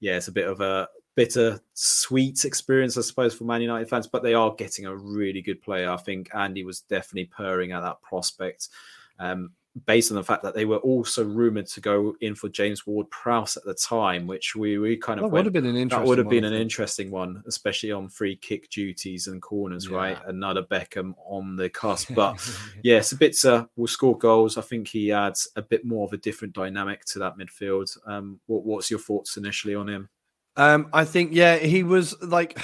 yeah, it's a bit of a bitter, sweet experience, I suppose, for Man United fans. But they are getting a really good player. I think Andy was definitely purring at that prospect. Um, based on the fact that they were also rumoured to go in for James Ward-Prowse at the time, which we, we kind of that went, would have been an interesting that would have been one, an interesting one, especially on free kick duties and corners, yeah. right? Another Beckham on the cusp. But yeah, Sabitzer will score goals. I think he adds a bit more of a different dynamic to that midfield. Um, what, what's your thoughts initially on him? Um, I think, yeah, he was like...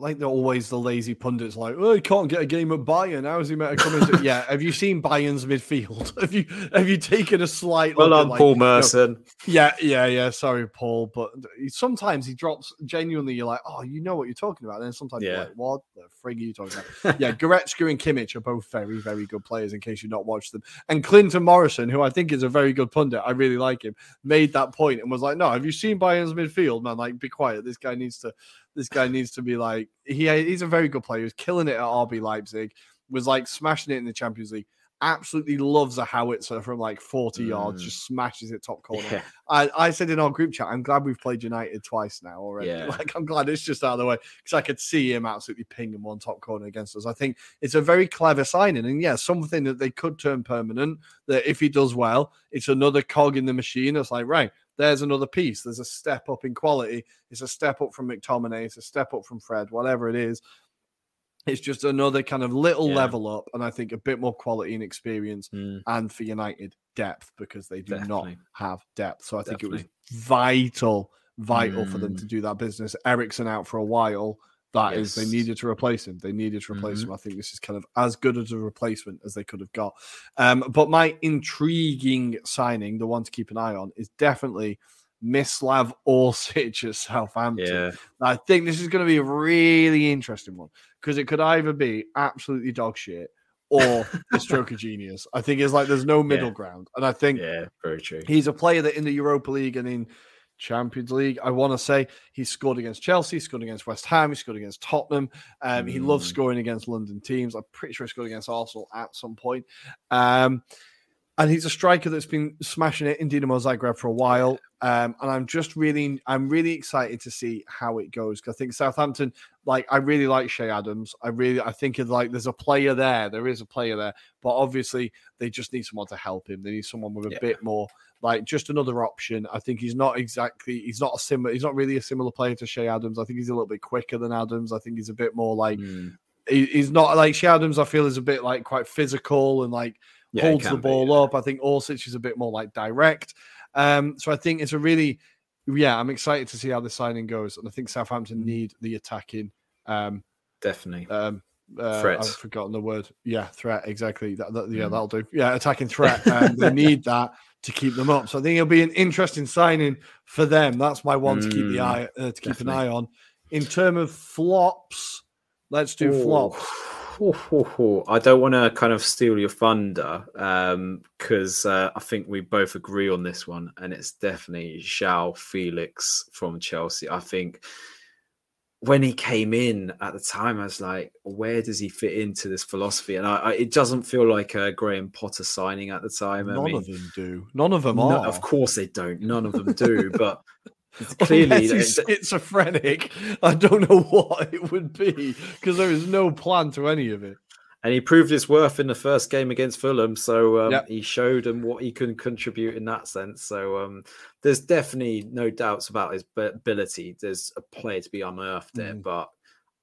like they're always the lazy pundits, like, oh, he can't get a game at Bayern. How is he meant to come into? Yeah, have you seen Bayern's midfield? have you have you taken a slight? Well, I'm like, Paul Merson. You know, yeah, yeah, yeah. Sorry, Paul, but sometimes he drops genuinely. You're like, oh, you know what you're talking about. And then sometimes yeah. you're like, what the frig are you talking about? yeah, Goretzka and Kimmich are both very, very good players. In case you've not watched them, and Clinton Morrison, who I think is a very good pundit, I really like him, made that point and was like, no, have you seen Bayern's midfield, man? Like, be quiet. This guy needs to. This guy needs to be like, he he's a very good player. He was killing it at R B Leipzig, was like smashing it in the Champions League. Absolutely loves a howitzer from like forty mm. yards, just smashes it top corner. Yeah. I, I said in our group chat, I'm glad we've played United twice now already. Yeah. Like, I'm glad it's just out of the way because I could see him absolutely pinging one top corner against us. I think it's a very clever signing. And yeah, something that they could turn permanent, that if he does well, it's another cog in the machine. It's like, right, there's another piece. There's a step up in quality. It's a step up from McTominay. It's a step up from Fred, whatever it is. It's just another kind of little yeah. level up, and I think a bit more quality and experience, mm. and for United, depth, because they do Definitely. not have depth. So I think Definitely. it was vital, vital mm. for them to do that business. Eriksen out for a while. That yes. is, they needed to replace him. They needed to replace mm-hmm. him. I think this is kind of as good as a replacement as they could have got. Um, but my intriguing signing, the one to keep an eye on, is definitely Mislav Orsic at Southampton. Yeah. I think this is going to be a really interesting one because it could either be absolutely dog shit or a stroke of genius. I think it's like there's no middle yeah. ground. And I think yeah, very true. he's a player that in the Europa League and in Champions League, I want to say, he scored against Chelsea, scored against West Ham, he scored against Tottenham. Um, mm. He loves scoring against London teams. I'm pretty sure he scored against Arsenal at some point. Um, and he's a striker that's been smashing it in Dinamo Zagreb for a while. Um, and I'm just really, I'm really excited to see how it goes. Because I think Southampton, like, I really like Shea Adams. I really, I think it's like there's a player there. There is a player there. But obviously, they just need someone to help him. They need someone with a yeah. bit more, like, just another option. I think he's not exactly, he's not a similar, he's not really a similar player to Shea Adams. I think he's a little bit quicker than Adams. I think he's a bit more like, mm. he, he's not like Shea Adams, I feel, is a bit like quite physical and like yeah, holds the ball be, yeah. up. I think Orsic is a bit more like direct. Um, so I think it's a really, yeah, I'm excited to see how the signing goes. And I think Southampton need the attacking. Um, Definitely. Um, uh, threat. I've forgotten the word. Yeah, threat. Exactly. That, that, yeah, mm. that'll do. Yeah, attacking threat. Um, they need that to keep them up. So I think it'll be an interesting signing for them. That's my one mm. to keep the eye, uh, to keep Definitely. an eye on. In terms of flops, let's do Ooh. flops. I don't want to kind of steal your thunder because um, uh, I think we both agree on this one, and it's definitely João Felix from Chelsea. I think when he came in at the time, I was like, where does he fit into this philosophy? And I, I, it doesn't feel like a Graham Potter signing at the time. None I mean, of them do. None of them no, are. Of course they don't. None of them do, but... It's clearly he's schizophrenic. I don't know what it would be because there is no plan to any of it. And he proved his worth in the first game against Fulham. So um, yep. he showed him what he can contribute in that sense. So um, there's definitely no doubts about his ability. There's a player to be unearthed there, mm. but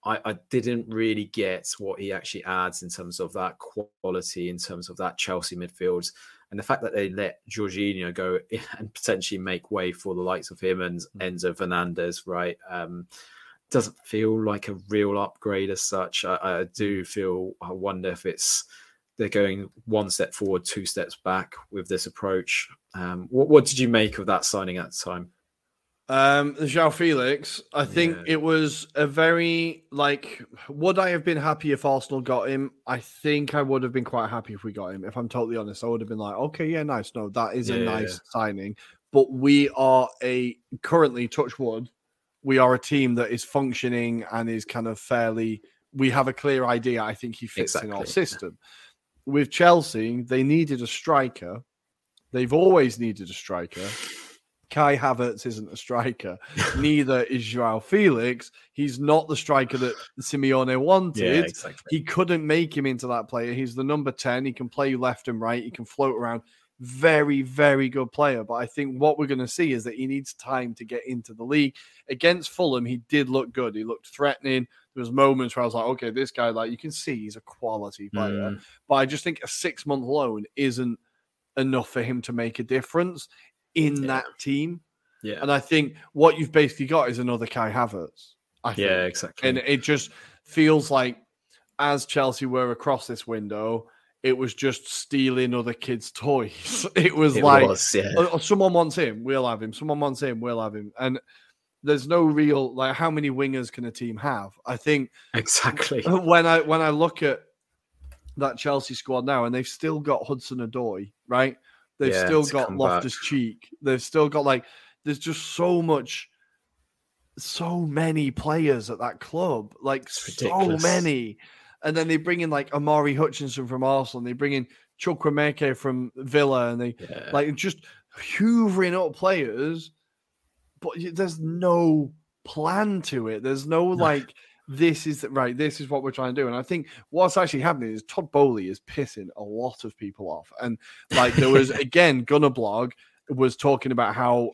I, I didn't really get what he actually adds in terms of that quality, in terms of that Chelsea midfield. And the fact that they let Jorginho go and potentially make way for the likes of him and Enzo Fernandez, right, um, doesn't feel like a real upgrade as such. I, I do feel, I wonder if it's they're going one step forward, two steps back with this approach. Um, what, what did you make of that signing at the time? Um, João Felix, I think yeah. it was a very, like, would I have been happy if Arsenal got him? I think I would have been quite happy if we got him. If I'm totally honest, I would have been like, okay, yeah, nice. No, that is yeah, a nice yeah. signing. But we are a, currently, touch wood, we are a team that is functioning and is kind of fairly, we have a clear idea. I think he fits exactly. in our system. With Chelsea, they needed a striker. They've always needed a striker. Kai Havertz isn't a striker. Neither is João Felix. He's not the striker that Simeone wanted. Yeah, exactly. He couldn't make him into that player. He's the number ten. He can play left and right. He can float around. Very, very good player. But I think what we're going to see is that he needs time to get into the league. Against Fulham, he did look good. He looked threatening. There was moments where I was like, okay, this guy, like, you can see he's a quality player. Mm. But I just think a six-month loan isn't enough for him to make a difference in yeah. that team. Yeah. And I think what you've basically got is another Kai Havertz. I think. Yeah, exactly. And it just feels like as Chelsea were across this window, it was just stealing other kids' toys. It was it like, was, yeah. oh, someone wants him, we'll have him. Someone wants him, we'll have him. And there's no real, like, how many wingers can a team have? I think exactly when I when I look at that Chelsea squad now, and they've still got Hudson-Odoi, right? They've yeah, still got Loftus-Cheek. They've still got, like, there's just so much, so many players at that club, like so many. And then they bring in like Amari Hutchinson from Arsenal. And they bring in Chukwuemeke from Villa, and they yeah. like just hoovering up players. But there's no plan to it. There's no like this is right. This is what we're trying to do. And I think what's actually happening is Todd Boehly is pissing a lot of people off. And like there was again, Gunnerblog was talking about how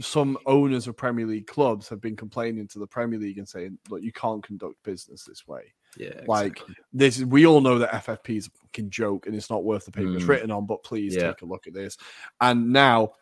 some owners of Premier League clubs have been complaining to the Premier League and saying, "Look, you can't conduct business this way." Yeah, like exactly. this, is, we all know that F F P is a fucking joke and it's not worth the paper mm. it's written on. But please yeah. take a look at this. And now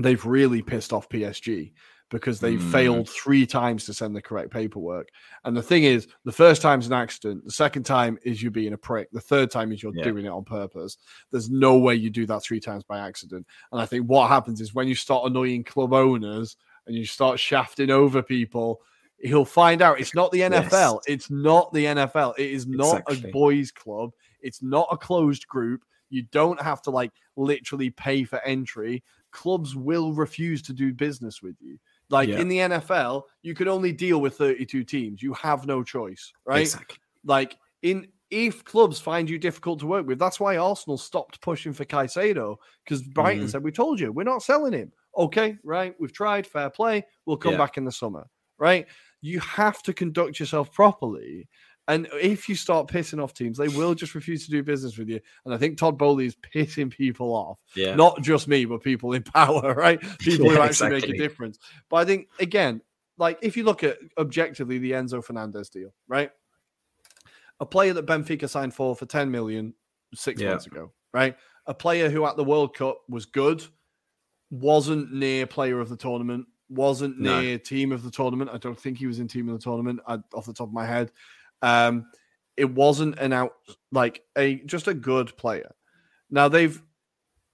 they've really pissed off P S G because they mm. failed three times to send the correct paperwork. And the thing is, the first time is an accident. The second time is you being a prick. The third time is you're yeah. doing it on purpose. There's no way you do that three times by accident. And I think what happens is when you start annoying club owners and you start shafting over people, he'll find out it's not the N F L. Yes. It's not the N F L. It is not exactly. a boys' club. It's not a closed group. You don't have to like literally pay for entry. Clubs will refuse to do business with you. Like yeah. in the N F L, you can only deal with thirty-two teams. You have no choice, right? Exactly. Like in if clubs find you difficult to work with, that's why Arsenal stopped pushing for Caicedo because Brighton mm-hmm. said, "We told you, we're not selling him." Okay, right? We've tried. Fair play. We'll come yeah. back in the summer. Right? You have to conduct yourself properly. And if you start pissing off teams, they will just refuse to do business with you. And I think Todd Boehly is pissing people off. Yeah. Not just me, but people in power, right? People yeah, who actually exactly. make a difference. But I think, again, like if you look at objectively the Enzo Fernandez deal, right? A player that Benfica signed for for ten million six yeah. months ago, right? A player who at the World Cup was good, wasn't near player of the tournament, wasn't no. near team of the tournament. I don't think he was in team of the tournament I, off the top of my head. Um, it wasn't an out, like a, just a good player. Now they've,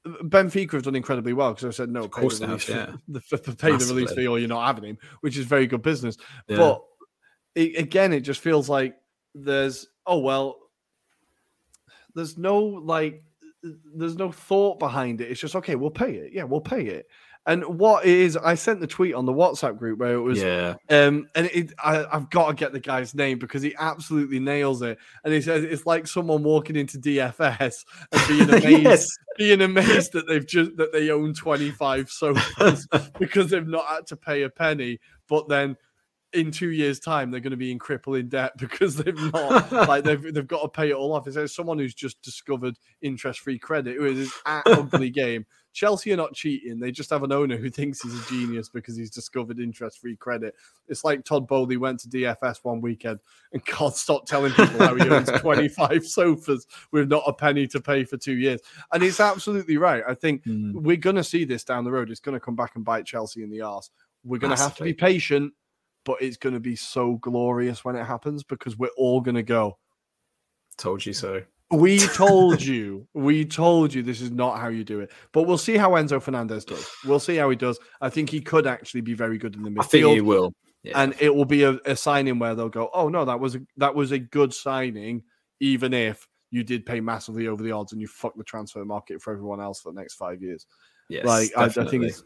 Benfica have done incredibly well because I said, no, pay, the release, have, yeah. the, the, pay the release fee or you're not having him, which is very good business. Yeah. But it, again, it just feels like there's, oh, well, there's no like, there's no thought behind it. It's just, okay, we'll pay it. Yeah, we'll pay it. And what it is, I sent the tweet on the WhatsApp group where it was, yeah. um, and it, I, I've got to get the guy's name because he absolutely nails it. And he says it's like someone walking into D F S and being amazed, yes. being amazed that they've just that they own twenty-five sofas because they've not had to pay a penny. But then in two years' time, they're going to be in crippling debt because they've not like they've they've got to pay it all off. It's like someone who's just discovered interest-free credit, who is an ugly game. Chelsea are not cheating. They just have an owner who thinks he's a genius because he's discovered interest-free credit. It's like Todd Boehly went to D F S one weekend and can't stop telling people how he owns twenty-five sofas with not a penny to pay for two years. And it's absolutely right. I think mm. we're going to see this down the road. It's going to come back and bite Chelsea in the arse. We're going to have to be patient, but it's going to be so glorious when it happens because we're all going to go, told you so. We told you, we told you this is not how you do it. But we'll see how Enzo Fernandez does. We'll see how he does. I think he could actually be very good in the midfield. I think he will. Yeah. And it will be a, a signing where they'll go, oh, no, that was a, that was a good signing, even if you did pay massively over the odds and you fucked the transfer market for everyone else for the next five years. Yes, like I, I think it's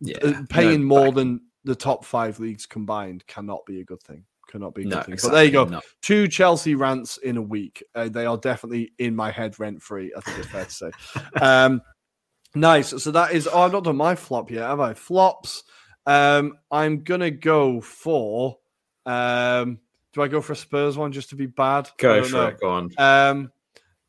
yeah. paying no, more I... than the top five leagues combined cannot be a good thing. Cannot be. No, exactly. But there you go. No. Two Chelsea rants in a week. Uh, they are definitely in my head rent free. I think it's fair to say. Um, nice. So that is. Oh, I've not done my flop yet, have I? Flops. Um, I'm gonna go for. Um, do I go for a Spurs one just to be bad? Go for know. it. Go on. Um,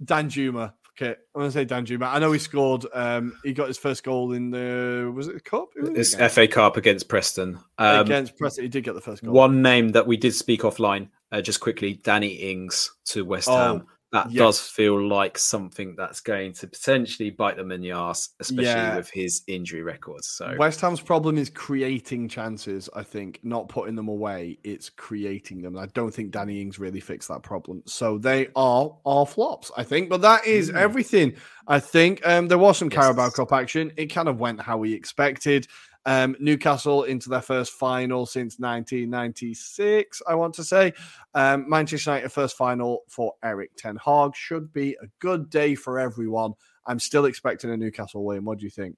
Dan Juma. Okay, I'm gonna say Dan Juma. I know he scored. Um, he got his first goal in the was it the cup? It's F A Cup against Preston. Um, against Preston, he did get the first goal. One name that we did speak offline, uh, just quickly, Danny Ings to West oh, Ham. That yes. does feel like something that's going to potentially bite them in the arse, especially yeah. with his injury record. So West Ham's problem is creating chances, I think, not putting them away. It's creating them. And I don't think Danny Ings really fixed that problem. So they are our flops, I think. But that is mm. everything, I think. Um, there was some yes. Carabao Cup action. It kind of went how we expected. Um, Newcastle into their first final since nineteen ninety-six, I want to say. Um, Manchester United first final for Erik ten Hag. Should be a good day for everyone. I'm still expecting a Newcastle win. What do you think?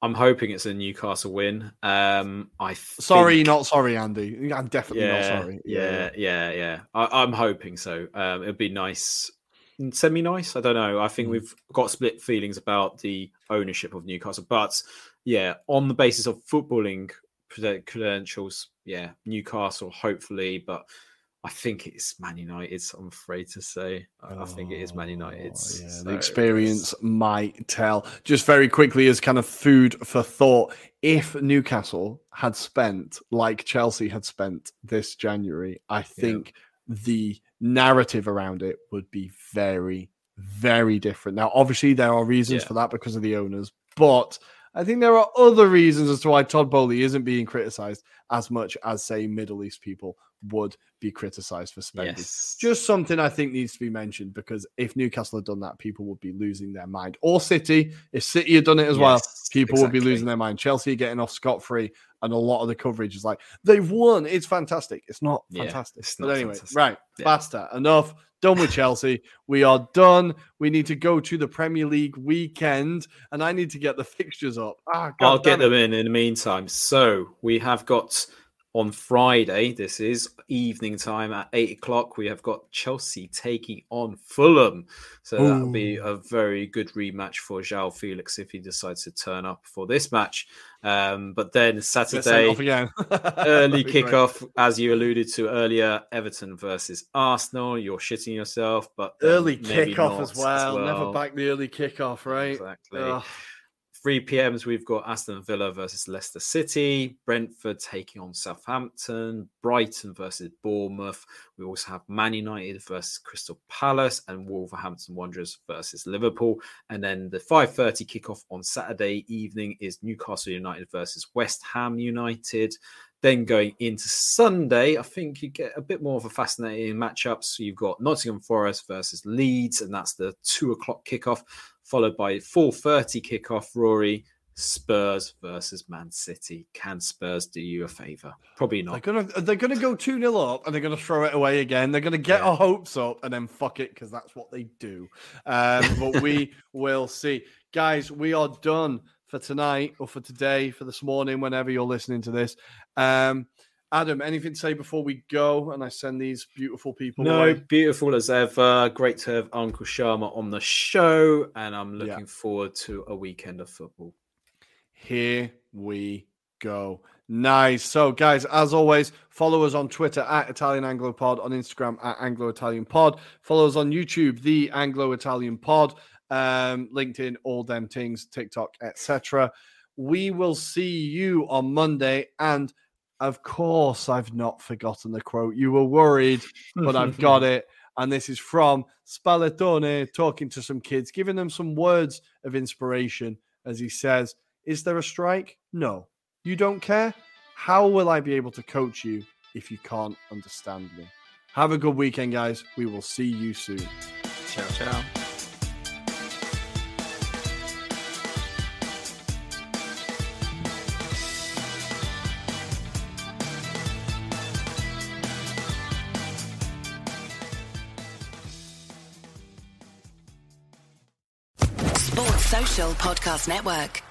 I'm hoping it's a Newcastle win. Um, I think... Sorry, not sorry, Andy. I'm definitely yeah, not sorry. Yeah, yeah, yeah. yeah. I, I'm hoping so. Um, it'd be nice. Semi-nice? I don't know. I think we've got split feelings about the ownership of Newcastle. But yeah, on the basis of footballing credentials, yeah, Newcastle hopefully. But I think it's Man United, I'm afraid to say. I oh, think it is Man United. Yeah, so the experience might tell. Just very quickly as kind of food for thought, if Newcastle had spent, like Chelsea had spent this January, I think yeah. the... narrative around it would be very, very different. Now, obviously, there are reasons yeah. for that because of the owners, but I think there are other reasons as to why Todd Boehly isn't being criticised as much as, say, Middle East people would be criticised for spending. Yes. Just something I think needs to be mentioned, because if Newcastle had done that, people would be losing their mind. Or City, if City had done it as yes, well, people exactly. would be losing their mind. Chelsea getting off scot-free, and a lot of the coverage is like, they've won. It's fantastic. It's not yeah, fantastic. It's not but anyway, fantastic. Right. Yeah. Basta. Enough. Done with Chelsea. We are done. We need to go to the Premier League weekend, and I need to get the fixtures up. Ah, God I'll get it. them in in the meantime. So we have got on Friday, this is evening time at eight o'clock, we have got Chelsea taking on Fulham. So Ooh. that'll be a very good rematch for João Felix if he decides to turn up for this match. Um, but then Saturday, early kickoff, great. as you alluded to earlier, Everton versus Arsenal. You're shitting yourself, but um, early kickoff as well. as well. Never back the early kickoff, right? Exactly. Oh. three p.m. we've got Aston Villa versus Leicester City, Brentford taking on Southampton, Brighton versus Bournemouth. We also have Man United versus Crystal Palace and Wolverhampton Wanderers versus Liverpool. And then the five thirty kickoff on Saturday evening is Newcastle United versus West Ham United. Then going into Sunday, I think you get a bit more of a fascinating matchup. So you've got Nottingham Forest versus Leeds, and that's the two o'clock kickoff, followed by four thirty kickoff, Rory, Spurs versus Man City. Can Spurs do you a favour? Probably not. They're going to they're gonna go two nil up, and they're going to throw it away again. They're going to get yeah. our hopes up and then fuck it, because that's what they do. Um, but we will see. Guys, we are done for tonight, or for today, for this morning, whenever you're listening to this. Um, Adam, anything to say before we go? And I send these beautiful people No, away. Beautiful as ever. Great to have Uncle Sharma on the show. And I'm looking yeah. forward to a weekend of football. Here we go. Nice. So, guys, as always, follow us on Twitter at Italian Anglo Pod, on Instagram at Anglo Italian Pod. Follow us on YouTube, The Anglo Italian Pod, um, LinkedIn, all them things, TikTok, et cetera. We will see you on Monday, and of course, I've not forgotten the quote. You were worried, but I've got it. And this is from Spallettone talking to some kids, giving them some words of inspiration as he says, "Is there a strike? No. You don't care? How will I be able to coach you if you can't understand me?" Have a good weekend, guys. We will see you soon. Ciao, ciao. Podcast Network.